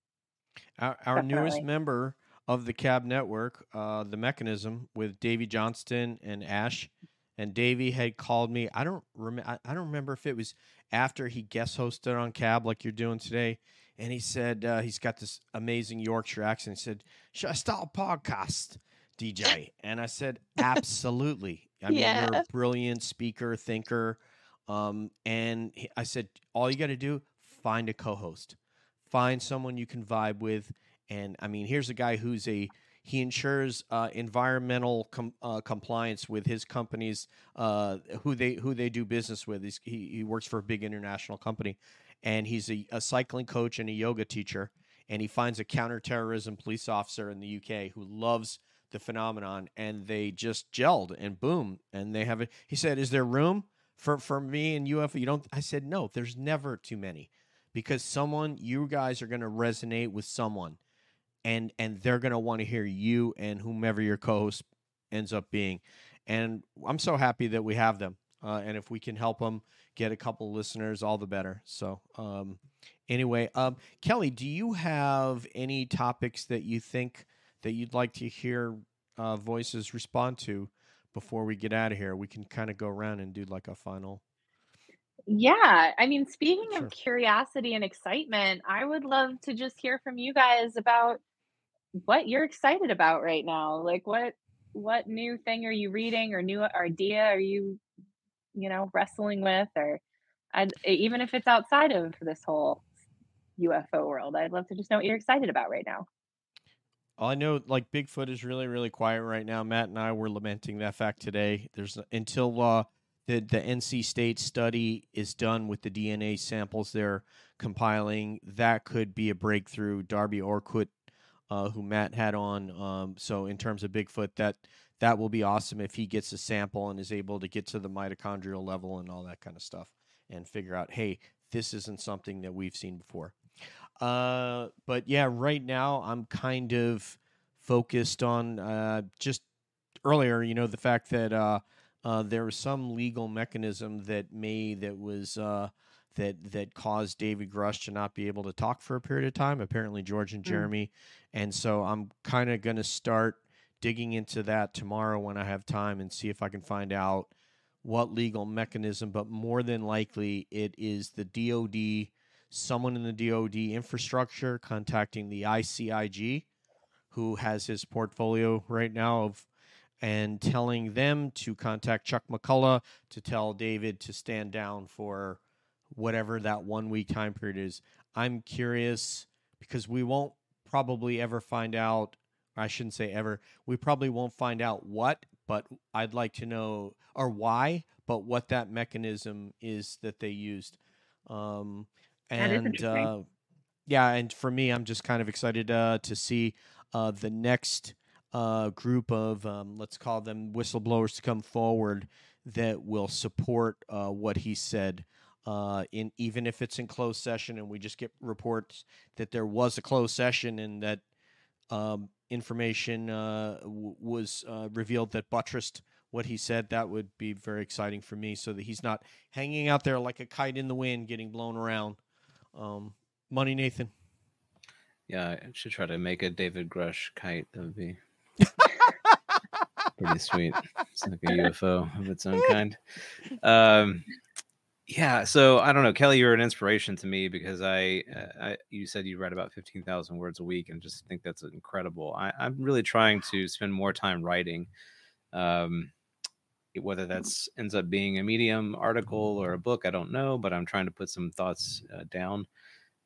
Our newest member of the Cab Network, The Mechanism, with Davey Johnston and Ash. And Davey had called me. I don't remember if it was after he guest hosted on Cab like you're doing today. And he said, he's got this amazing Yorkshire accent. He said, should I start a podcast, DJ? And I said, absolutely. I mean, you're a brilliant speaker, thinker. I said, all you got to do, find a co-host. Find someone you can vibe with. And, I mean, here's a guy who's he ensures environmental compliance with his companies, who they do business with. He works for a big international company, and he's a cycling coach and a yoga teacher. And he finds a counterterrorism police officer in the UK who loves the phenomenon, and they just gelled, and boom, and they have it. He said, "Is there room for me and UFO?" You don't. I said, "No, there's never too many, because you guys are going to resonate with someone." And they're going to want to hear you and whomever your co-host ends up being. And I'm so happy that we have them. And if we can help them get a couple of listeners, all the better. So anyway, Kelly, do you have any topics that you think that you'd like to hear voices respond to before we get out of here? We can kind of go around and do like a final. Yeah. I mean, speaking of curiosity and excitement, I would love to just hear from you guys about what you're excited about right now. Like, what new thing are you reading, or new idea are you wrestling with, or even if it's outside of this whole UFO world, I'd love to just know what you're excited about right now. All I know, like, Bigfoot is really, really quiet right now. Matt and I were lamenting that fact today. The NC State study is done with the DNA samples they're compiling. That could be a breakthrough. Darby Orquit, who Matt had on. So in terms of Bigfoot, that will be awesome if he gets a sample and is able to get to the mitochondrial level and all that kind of stuff and figure out, hey, this isn't something that we've seen before. But yeah, right now I'm kind of focused on just earlier, the fact that there was some legal mechanism that caused David Grush to not be able to talk for a period of time, apparently George and Jeremy. And so I'm kind of going to start digging into that tomorrow when I have time and see if I can find out what legal mechanism, but more than likely it is the DOD, someone in the DOD infrastructure contacting the ICIG, who has his portfolio right now and telling them to contact Chuck McCullough to tell David to stand down for whatever that 1 week time period is. I'm curious, because we won't probably ever find out, I shouldn't say ever, we probably won't find out what, but I'd like to know, or why, but what that mechanism is that they used. And for me, I'm just kind of excited to see the next group of, let's call them whistleblowers, to come forward that will support what he said, even if it's in closed session and we just get reports that there was a closed session and that information was revealed that buttressed what he said. That would be very exciting for me, so that he's not hanging out there like a kite in the wind getting blown around. Money Nathan. Yeah, I should try to make a David Grush kite. That would be... pretty sweet. It's like a UFO of its own kind. Yeah, so I don't know, Kelly, you're an inspiration to me because you said you write about 15,000 words a week, and just think that's incredible. I'm really trying to spend more time writing, whether that's ends up being a Medium article or a book, I don't know, but I'm trying to put some thoughts down.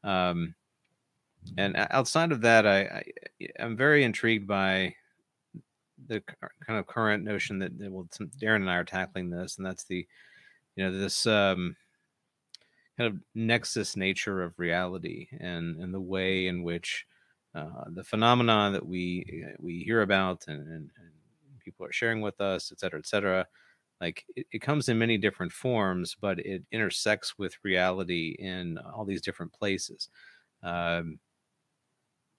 And outside of that, I'm very intrigued by the kind of current notion that, well, Darren and I are tackling this, and that's the, you know, this kind of nexus nature of reality, and the way in which the phenomena that we hear about and people are sharing with us, et cetera, like it comes in many different forms, but it intersects with reality in all these different places.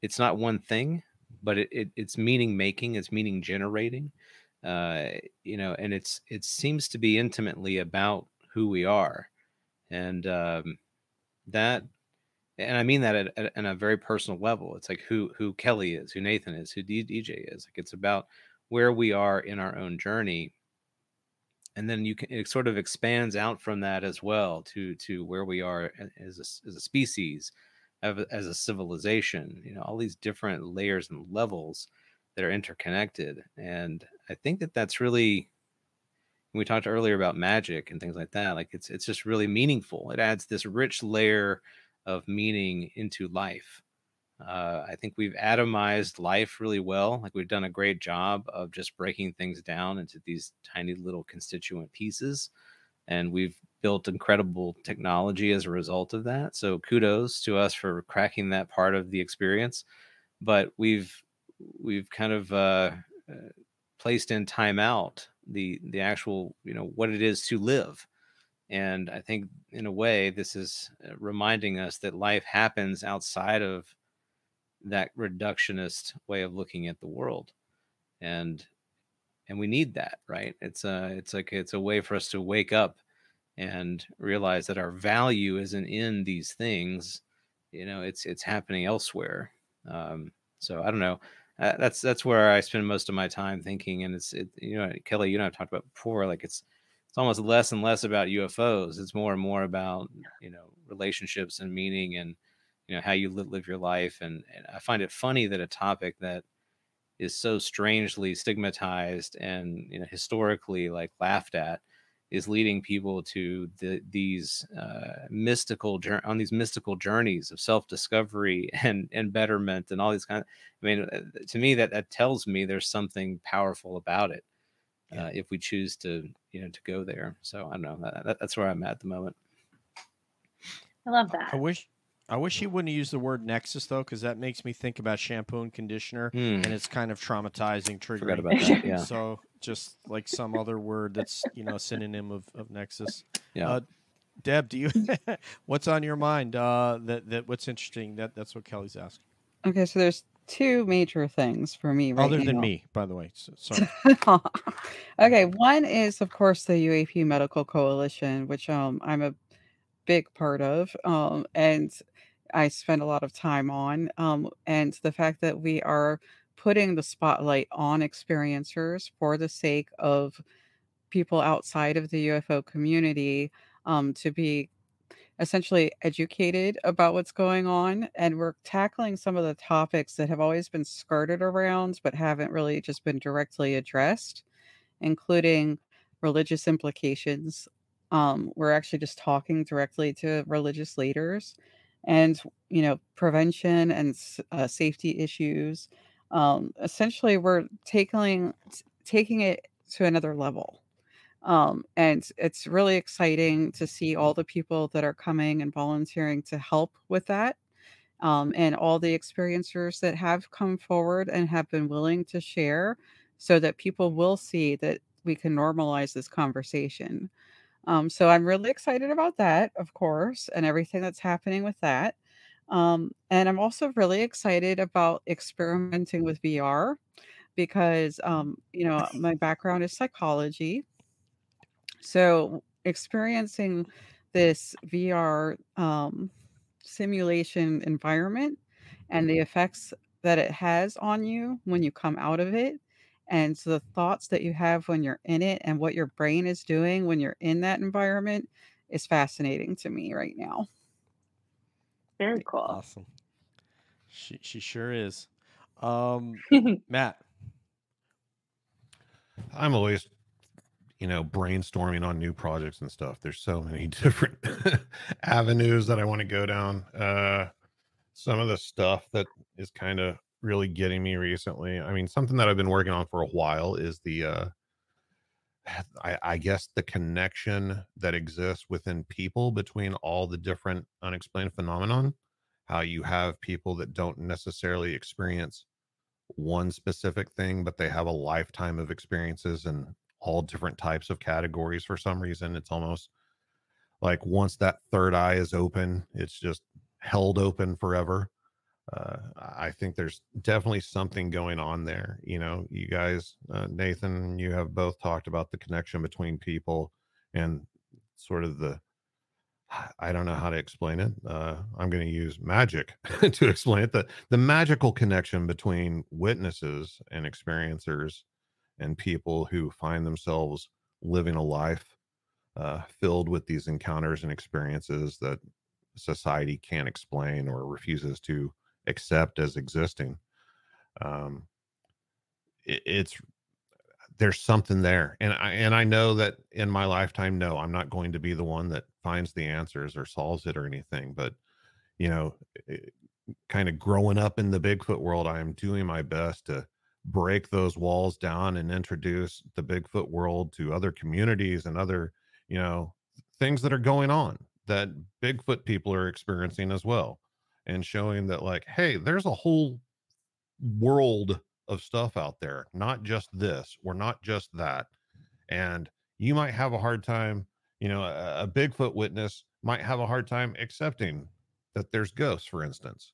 It's not one thing, but it's meaning making, it's meaning generating. You know, and it seems to be intimately about who we are, and that, and I mean that at a very personal level. It's like who Kelly is, who Nathan is, who DJ is. Like, it's about where we are in our own journey, and then it sort of expands out from that as well to where we are as a species, as a civilization. You know, all these different layers and levels that are interconnected. And I think that's really, we talked earlier about magic and things like that. Like, it's just really meaningful. It adds this rich layer of meaning into life. I think we've atomized life really well. Like, we've done a great job of just breaking things down into these tiny little constituent pieces. And we've built incredible technology as a result of that. So kudos to us for cracking that part of the experience. But we've kind of placed in timeout the actual, you know, what it is to live. And I think in a way this is reminding us that life happens outside of that reductionist way of looking at the world, and we need that, right? It's a way for us to wake up and realize that our value isn't in these things. You know, it's happening elsewhere. So I don't know. That's where I spend most of my time thinking, and you know, Kelly, you and I have talked about before, like it's almost less and less about UFOs. It's more and more about, you know, relationships and meaning, and, you know, how you live your life. And I find it funny that a topic that is so strangely stigmatized and, you know, historically like laughed at is leading people to these mystical journeys of self-discovery and betterment and all these kinds. I mean, to me, that tells me there's something powerful about it, yeah, if we choose to, you know, to go there. So I don't know. That's where I'm at the moment. I love that. I wish he wouldn't use the word nexus, though, because that makes me think about shampoo and conditioner, and it's kind of traumatizing, triggering. Forgot about that, yeah. So just like some other word that's, you know, a synonym of nexus. Yeah. Deb, do you what's on your mind? That what's interesting? That's what Kelly's asking. Okay, so there's two major things for me right now. Other than me, by the way. So, sorry. Okay, one is, of course, the UAP Medical Coalition, which I'm a big part of, and I spend a lot of time on, and the fact that we are putting the spotlight on experiencers for the sake of people outside of the UFO community, to be essentially educated about what's going on. And we're tackling some of the topics that have always been skirted around, but haven't really just been directly addressed, including religious implications. We're actually just talking directly to religious leaders, and, you know, prevention and safety issues. Essentially, we're taking it to another level, and it's really exciting to see all the people that are coming and volunteering to help with that, and all the experiencers that have come forward and have been willing to share, so that people will see that we can normalize this conversation. So I'm really excited about that, of course, and everything that's happening with that. And I'm also really excited about experimenting with VR because, you know, my background is psychology. So experiencing this VR simulation environment and the effects that it has on you when you come out of it, And so the thoughts that you have when you're in it and what your brain is doing when you're in that environment is fascinating to me right now. Very cool. Awesome. She sure is. Matt. I'm always, brainstorming on new projects and stuff. There's so many different avenues that I want to go down. Some of the stuff that is kind of really getting me recently, something that I've been working on for a while is the, I guess the connection that exists within people between all the different unexplained phenomenon, how you have people that don't necessarily experience one specific thing, but they have a lifetime of experiences and all different types of categories. For some reason, it's almost like once that third eye is open, it's just held open forever. I think there's definitely something going on there. You guys, Nathan, you have both talked about the connection between people and sort of the, I don't know how to explain it. I'm going to use magic to explain it. The magical connection between witnesses and experiencers and people who find themselves living a life filled with these encounters and experiences that society can't explain or refuses to accept as existing. There's something there. And I know that in my lifetime, no, I'm not going to be the one that finds the answers or solves it or anything, but kind of growing up in the Bigfoot world, I am doing my best to break those walls down and introduce the Bigfoot world to other communities and other, things that are going on that Bigfoot people are experiencing as well. And showing that, like, hey, there's a whole world of stuff out there, not just this or not just that. And you might have a hard time, a Bigfoot witness might have a hard time accepting that there's ghosts, for instance.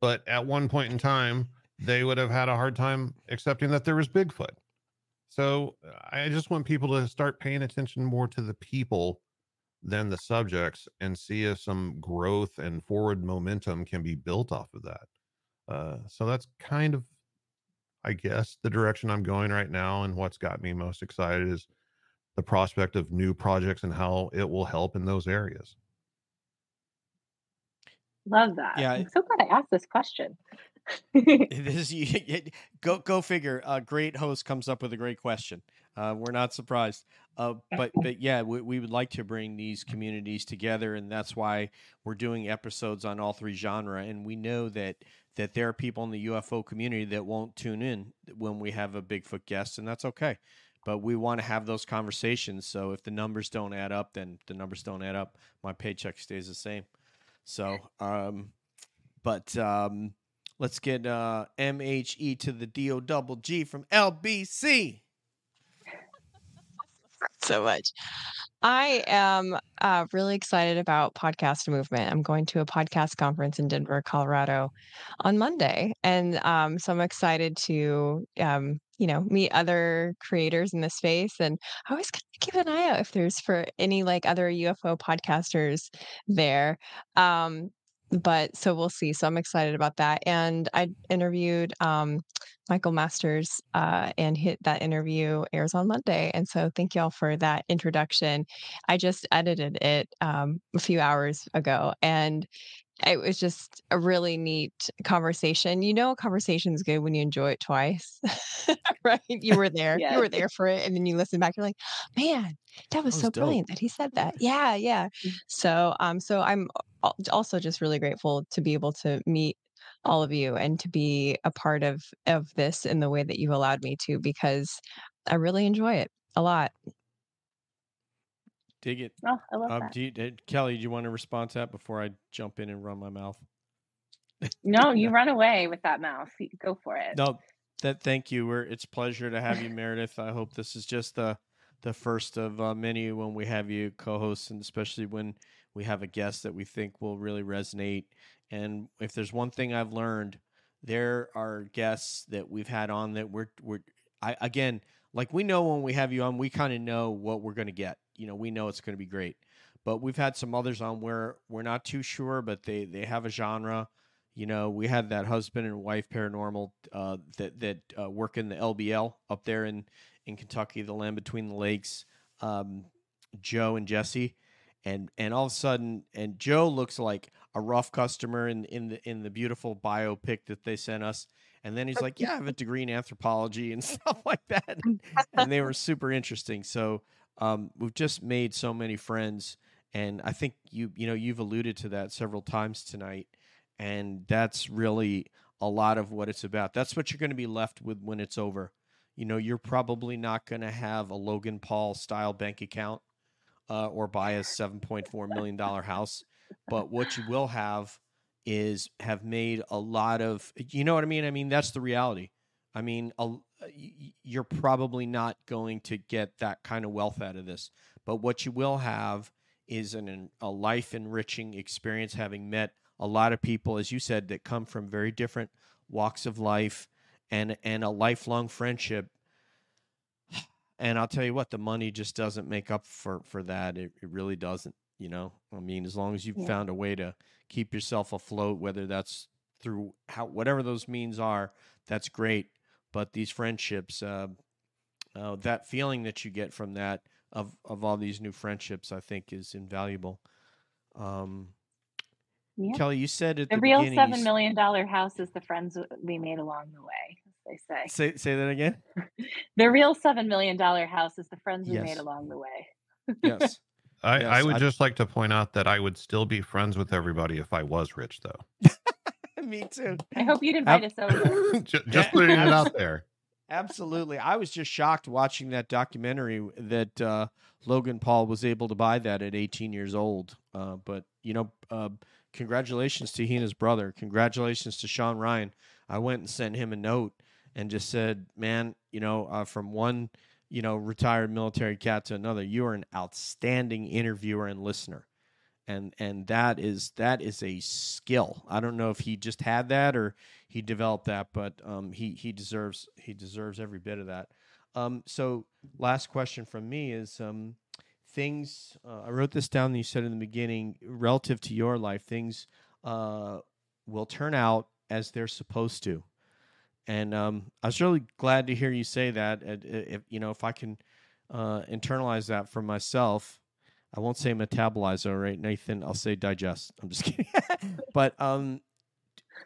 But at one point in time, they would have had a hard time accepting that there was Bigfoot. So I just want people to start paying attention more to the people than the subjects and see if some growth and forward momentum can be built off of that. So that's kind of, I guess, the direction I'm going right now. And what's got me most excited is the prospect of new projects and how it will help in those areas. Love that. Yeah, I'm so glad I asked this question. Go figure. A great host comes up with a great question. We're not surprised. But yeah, we would like to bring these communities together, and that's why we're doing episodes on all three genres. And we know that there are people in the UFO community that won't tune in when we have a Bigfoot guest, and that's okay. But we want to have those conversations. So if the numbers don't add up, then the numbers don't add up. My paycheck stays the same. So, let's get MHE to the DOGG from LBC. So much. I am really excited about podcast movement. I'm going to a podcast conference in Denver, Colorado on Monday. And so I'm excited to, meet other creators in the space. And I always kind of keep an eye out if there's for any like other UFO podcasters there. But so we'll see. So I'm excited about that. And I interviewed Michael Masters and that interview airs on Monday. And so thank y'all for that introduction. I just edited it a few hours ago, and it was just a really neat conversation. A conversation's good when you enjoy it twice, right? You were there, yes. You were there for it. And then you listen back, you're like, man, that was so dope. Brilliant that he said that. Yeah. Yeah. So, so I'm also just really grateful to be able to meet all of you and to be a part of this in the way that you allowed me to, because I really enjoy it a lot. Dig it. Oh, I love that. Kelly, do you want to respond to that before I jump in and run my mouth? No, you run away with that mouth. Go for it. No, thank you. It's a pleasure to have you, Meredith. I hope this is just the first of many when we have you co-hosts, and especially when we have a guest that we think will really resonate. And if there's one thing I've learned, there are guests that we've had on that we know when we have you on, we kind of know what we're going to get. We know it's going to be great, but we've had some others on where we're not too sure, but they have a genre, You know, we had that husband and wife paranormal that work in the LBL up there in Kentucky, the land between the lakes, Joe and Jesse. And all of a sudden, and Joe looks like a rough customer in the beautiful biopic that they sent us. And then he's like, yeah, I have a degree in anthropology and stuff like that. And they were super interesting. So we've just made so many friends. And I think you've alluded to that several times tonight. And that's really a lot of what it's about. That's what you're going to be left with when it's over. You know, you're probably not going to have a Logan Paul style bank account. Or buy a $7.4 million house. But what you will have made a lot of, you know what I mean? I mean, that's the reality. I mean, you're probably not going to get that kind of wealth out of this. But what you will have is a life-enriching experience, having met a lot of people, as you said, that come from very different walks of life and a lifelong friendship. And I'll tell you what, the money just doesn't make up for that. It really doesn't, you know? I mean, as long as you've found a way to keep yourself afloat, whether that's through whatever those means are, that's great. But these friendships, that feeling that you get from that of all these new friendships, I think is invaluable. Kelly, you said at the real $7 million house is the friends we made along the way. They say that again. The real $7 million house is the friends we made along the way. Yes. I would just like to point out that I would still be friends with everybody if I was rich, though. Me too. I hope you'd invite us over. Just putting it out there. Absolutely. I was just shocked watching that documentary that Logan Paul was able to buy that at 18 years old. But, you know, congratulations to he and his brother. Congratulations to Sean Ryan. I went and sent him a note and just said, man, you know, from one, you know, retired military cat to another, you are an outstanding interviewer and listener. And that is a skill. I don't know if he just had that or he developed that, but he deserves every bit of that. So last question from me is things, I wrote this down that you said in the beginning, relative to your life, things will turn out as they're supposed to. And I was really glad to hear you say that. If I can internalize that for myself, I won't say metabolize, all right, Nathan, I'll say digest. I'm just kidding. But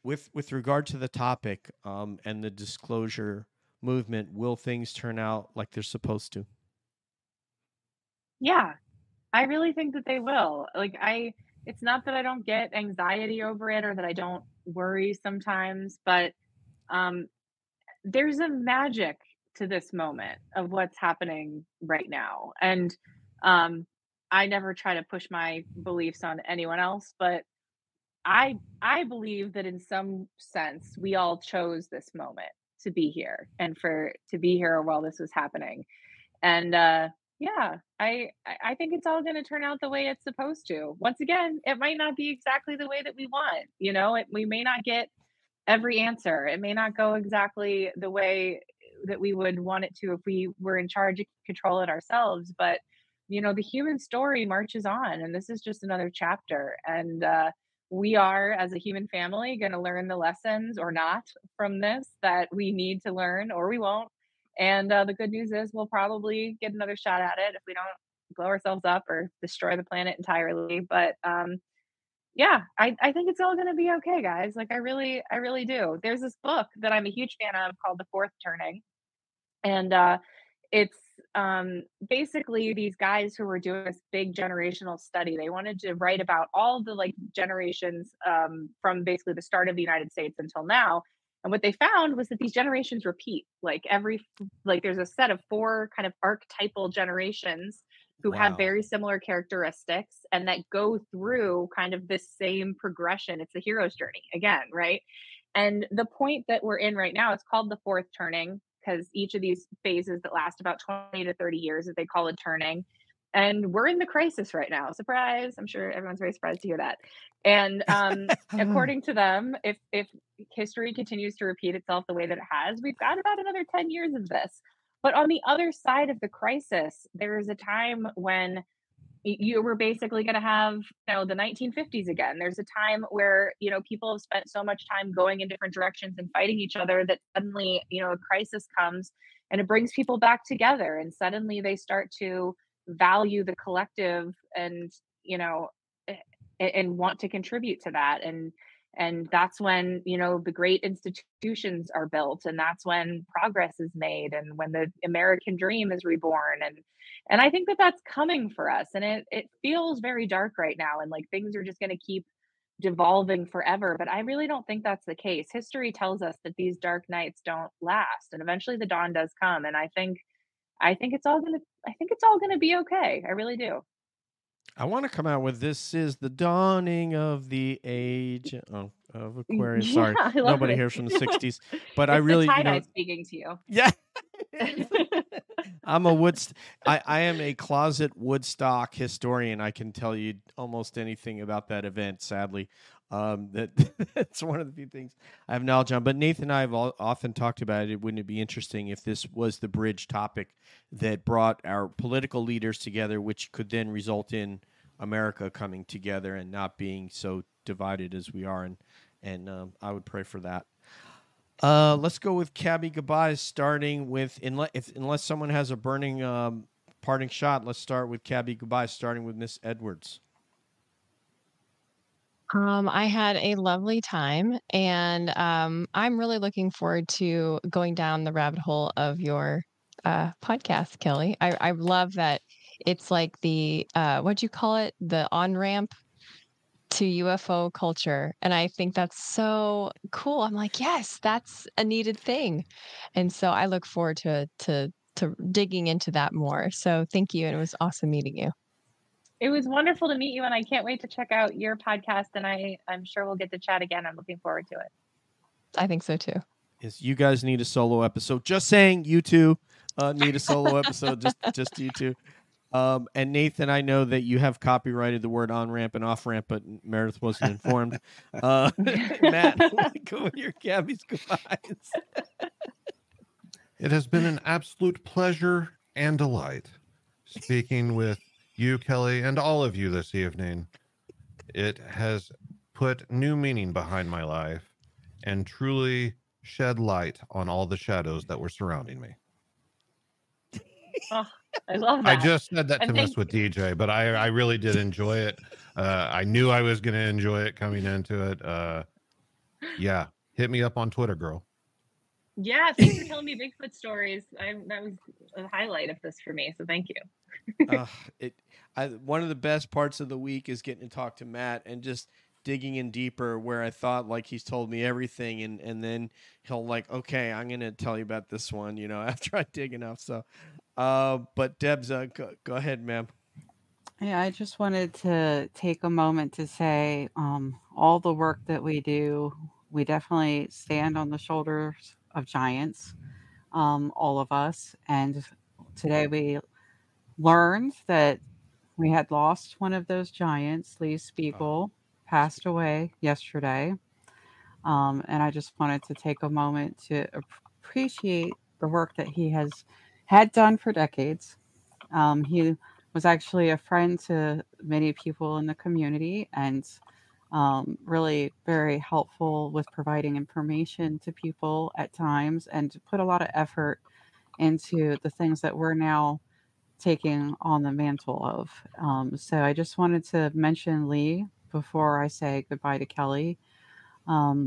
with regard to the topic and the disclosure movement, will things turn out like they're supposed to? Yeah, I really think that they will. Like it's not that I don't get anxiety over it or that I don't worry sometimes, but there's a magic to this moment of what's happening right now. And I never try to push my beliefs on anyone else, but I believe that in some sense, we all chose this moment to be here and to be here while this was happening. And I think it's all going to turn out the way it's supposed to. Once again, it might not be exactly the way that we want. You know, we may not get every answer. It may not go exactly the way that we would want it to if we were in charge and control it ourselves. But, you know, the human story marches on, and this is just another chapter. And we are, as a human family, going to learn the lessons or not from this that we need to learn, or we won't. And the good news is we'll probably get another shot at it if we don't blow ourselves up or destroy the planet entirely. But I think it's all going to be okay, guys. Like I really do. There's this book that I'm a huge fan of called The Fourth Turning. And it's basically these guys who were doing this big generational study. They wanted to write about all the like generations from basically the start of the United States until now. And what they found was that these generations repeat. There's a set of four kind of archetypal generations who have very similar characteristics and that go through kind of this same progression. It's the hero's journey again, right? And the point that we're in right now, it's called the fourth turning because each of these phases that last about 20 to 30 years, as they call it, turning. And we're in the crisis right now. Surprise. I'm sure everyone's very surprised to hear that. And according to them, if history continues to repeat itself the way that it has, we've got about another 10 years of this. But on the other side of the crisis, there is a time when you were basically going to have, you know, the 1950s again. There's a time where, you know, people have spent so much time going in different directions and fighting each other that suddenly, you know, a crisis comes and it brings people back together. And suddenly they start to value the collective and, you know, and want to contribute to that. And that's when, you know, the great institutions are built, and that's when progress is made, and when the American dream is reborn. And I think that that's coming for us. And it feels very dark right now. And like things are just going to keep devolving forever. But I really don't think that's the case. History tells us that these dark nights don't last, and eventually the dawn does come. And I think it's all going to be okay. I really do. I want to come out with, this is the dawning of the age of Aquarius. Yeah, sorry, nobody it. Here from the 60s. But I really, you know, speaking to you. Yeah. I am a closet Woodstock historian. I can tell you almost anything about that event, sadly. That's one of the few things I have knowledge on. But Nathan and I have often talked about it. Wouldn't it be interesting if this was the bridge topic that brought our political leaders together, which could then result in America coming together and not being so divided as we are? And I would pray for that. Let's go with Cabby goodbyes, starting with, unless someone has a burning parting shot, let's start with Cabby goodbyes, starting with Miss Edwards. I had a lovely time, and I'm really looking forward to going down the rabbit hole of your podcast, Kelly. I love that it's like the, what'd you call it? The on-ramp to UFO culture. And I think that's so cool. I'm like, yes, that's a needed thing. And so I look forward to digging into that more. So thank you. And it was awesome meeting you. It was wonderful to meet you, and I can't wait to check out your podcast, and I'm sure we'll get to chat again. I'm looking forward to it. I think so, too. Yes, you guys need a solo episode. Just saying, you two need a solo episode, just you two. And Nathan, I know that you have copyrighted the word on-ramp and off-ramp, but Meredith wasn't informed. Matt, go with your Gabby's goodbyes. It has been an absolute pleasure and delight speaking with you, Kelly, and all of you this evening. It has put new meaning behind my life and truly shed light on all the shadows that were surrounding me. Oh, I love that. I just said that to mess with DJ, but I really did enjoy it. I knew I was going to enjoy it coming into it. Yeah, hit me up on Twitter, girl. Yeah, thanks for telling me Bigfoot stories. That was a highlight of this for me, so thank you. One of the best parts of the week is getting to talk to Matt and just digging in deeper, where I thought, like, he's told me everything, and then he'll, like, okay, I'm going to tell you about this one, you know, after I dig enough. So, but Deb's, go ahead, ma'am. Yeah, I just wanted to take a moment to say all the work that we do, we definitely stand on the shoulders of giants, all of us. And today we learned that we had lost one of those giants. Lee Spiegel passed away yesterday. And I just wanted to take a moment to appreciate the work that he had done for decades. He was actually a friend to many people in the community, and really very helpful with providing information to people at times, and to put a lot of effort into the things that we're now taking on the mantle of. So I just wanted to mention Lee before I say goodbye to Kelly. And,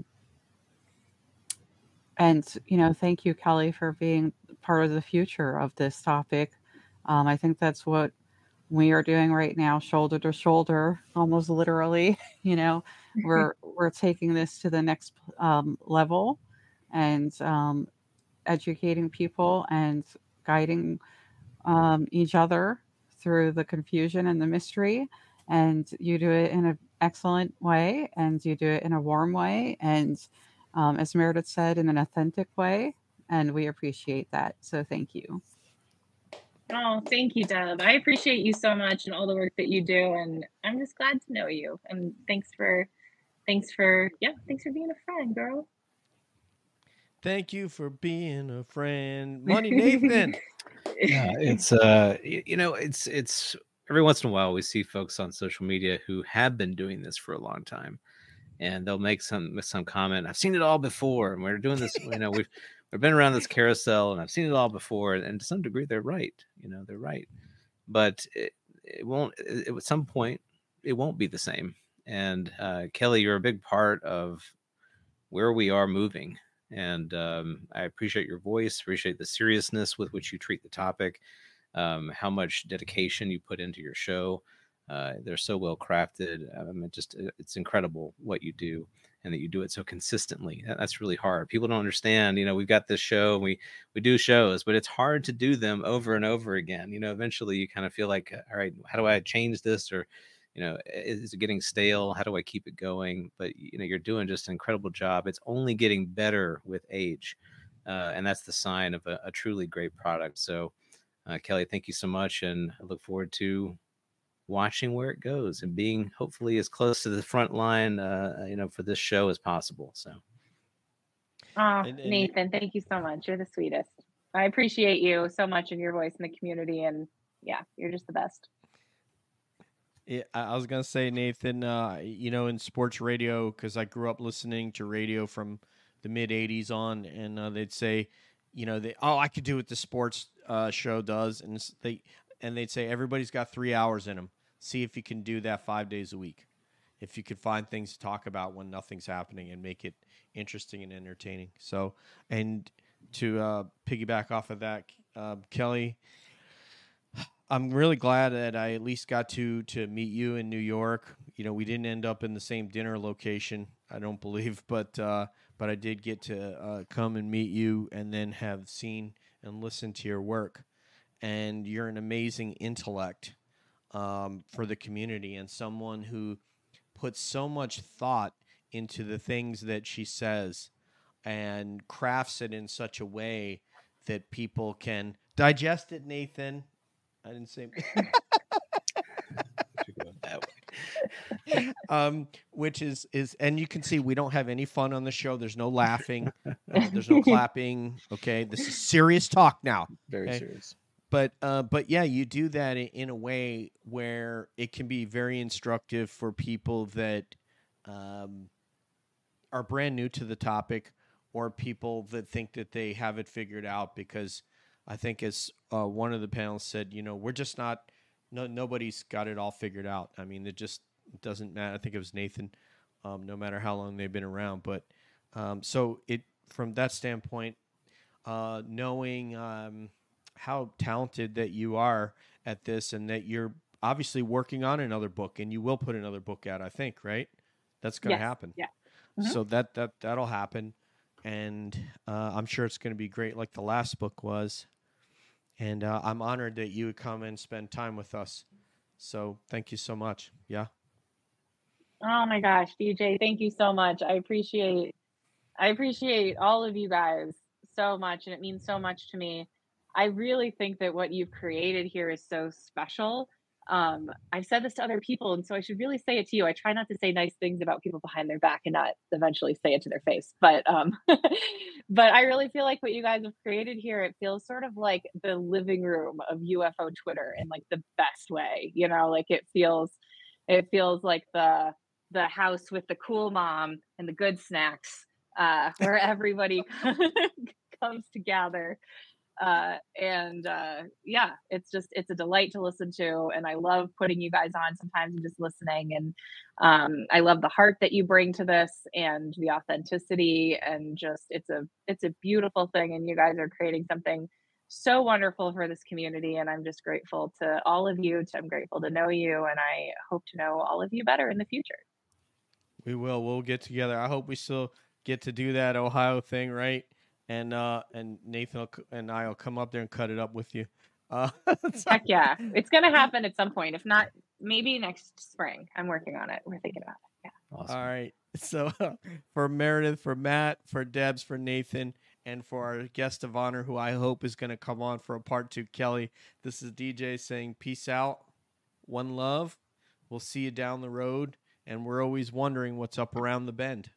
you know, thank you, Kelly, for being part of the future of this topic. I think that's what we are doing right now, shoulder to shoulder, almost literally, you know, we're taking this to the next level, and educating people and guiding each other through the confusion and the mystery. And you do it in an excellent way, and you do it in a warm way. And as Meredith said, in an authentic way. And we appreciate that. So thank you. Oh, thank you, Deb. I appreciate you so much and all the work that you do, and I'm just glad to know you. And thanks for being a friend, girl. Thank you for being a friend, Money Nathan. Yeah, it's you know, it's every once in a while we see folks on social media who have been doing this for a long time, and they'll make some comment. I've seen it all before, and we're doing this. You know, we've been around this carousel, and I've seen it all before. And to some degree, they're right. You know, they're right. But it won't. At some point, it won't be the same. And Kelly, you're a big part of where we are moving. And I appreciate your voice, appreciate the seriousness with which you treat the topic, how much dedication you put into your show. They're so well crafted. I mean, just it's incredible what you do, and that you do it so consistently. That's really hard. People don't understand. You know, we've got this show, and we do shows, but it's hard to do them over and over again. You know, eventually you kind of feel like, all right, how do I change this? Or, you know, is it getting stale? How do I keep it going? But, you know, you're doing just an incredible job. It's only getting better with age. And that's the sign of a truly great product. So, Kelly, thank you so much. And I look forward to watching where it goes and being hopefully as close to the front line, you know, for this show as possible. So. Oh, Nathan, thank you so much. You're the sweetest. I appreciate you so much and your voice in the community. And yeah, you're just the best. Yeah, I was going to say, Nathan, you know, in sports radio, because I grew up listening to radio from the mid 80s on, and they'd say, you know, I could do what the sports show does. And they'd say, everybody's got 3 hours in them. See if you can do that 5 days a week. If you could find things to talk about when nothing's happening and make it interesting and entertaining. So, and to piggyback off of that, Kelly, I'm really glad that I at least got to meet you in New York. You know, we didn't end up in the same dinner location, I don't believe, but I did get to come and meet you, and then have seen and listened to your work. And you're an amazing intellect for the community, and someone who puts so much thought into the things that she says and crafts it in such a way that people can digest it, Nathan. I didn't say that way. Which is, and you can see we don't have any fun on the show. There's no laughing. There's no clapping. Okay, this is serious talk now. Very serious. But yeah, you do that in a way where it can be very instructive for people that are brand new to the topic, or people that think that they have it figured out, because I think, as one of the panels said, you know, we're just not, nobody's got it all figured out. I mean, it just doesn't matter. I think it was Nathan, no matter how long they've been around. But so it, from that standpoint, knowing how talented that you are at this, and that you're obviously working on another book, and you will put another book out, I think, right? That's going to happen. Yeah. Mm-hmm. So that'll happen. And I'm sure it's going to be great, like the last book was. And I'm honored that you would come and spend time with us. So thank you so much. Yeah. Oh my gosh, DJ, thank you so much. I appreciate all of you guys so much, and it means so much to me. I really think that what you've created here is so special. I've said this to other people, and so I should really say it to you. I try not to say nice things about people behind their back and not eventually say it to their face. But but I really feel like what you guys have created here, it feels sort of like the living room of UFO Twitter in like the best way. You know, like it feels like the house with the cool mom and the good snacks, where everybody comes to gather. Yeah, it's a delight to listen to. And I love putting you guys on sometimes and just listening. And, I love the heart that you bring to this, and the authenticity, and just, it's a beautiful thing. And you guys are creating something so wonderful for this community. And I'm just grateful to all of you. I'm grateful to know you. And I hope to know all of you better in the future. We will, we'll get together. I hope we still get to do that Ohio thing, right? And Nathan and I will come up there and cut it up with you. Heck yeah. It's going to happen at some point. If not, maybe next spring. I'm working on it. We're thinking about it. Yeah. Awesome. All right. So for Meredith, for Matt, for Debs, for Nathan, and for our guest of honor, who I hope is going to come on for a part 2, Kelly, this is DJ saying peace out. One love. We'll see you down the road. And we're always wondering what's up around the bend.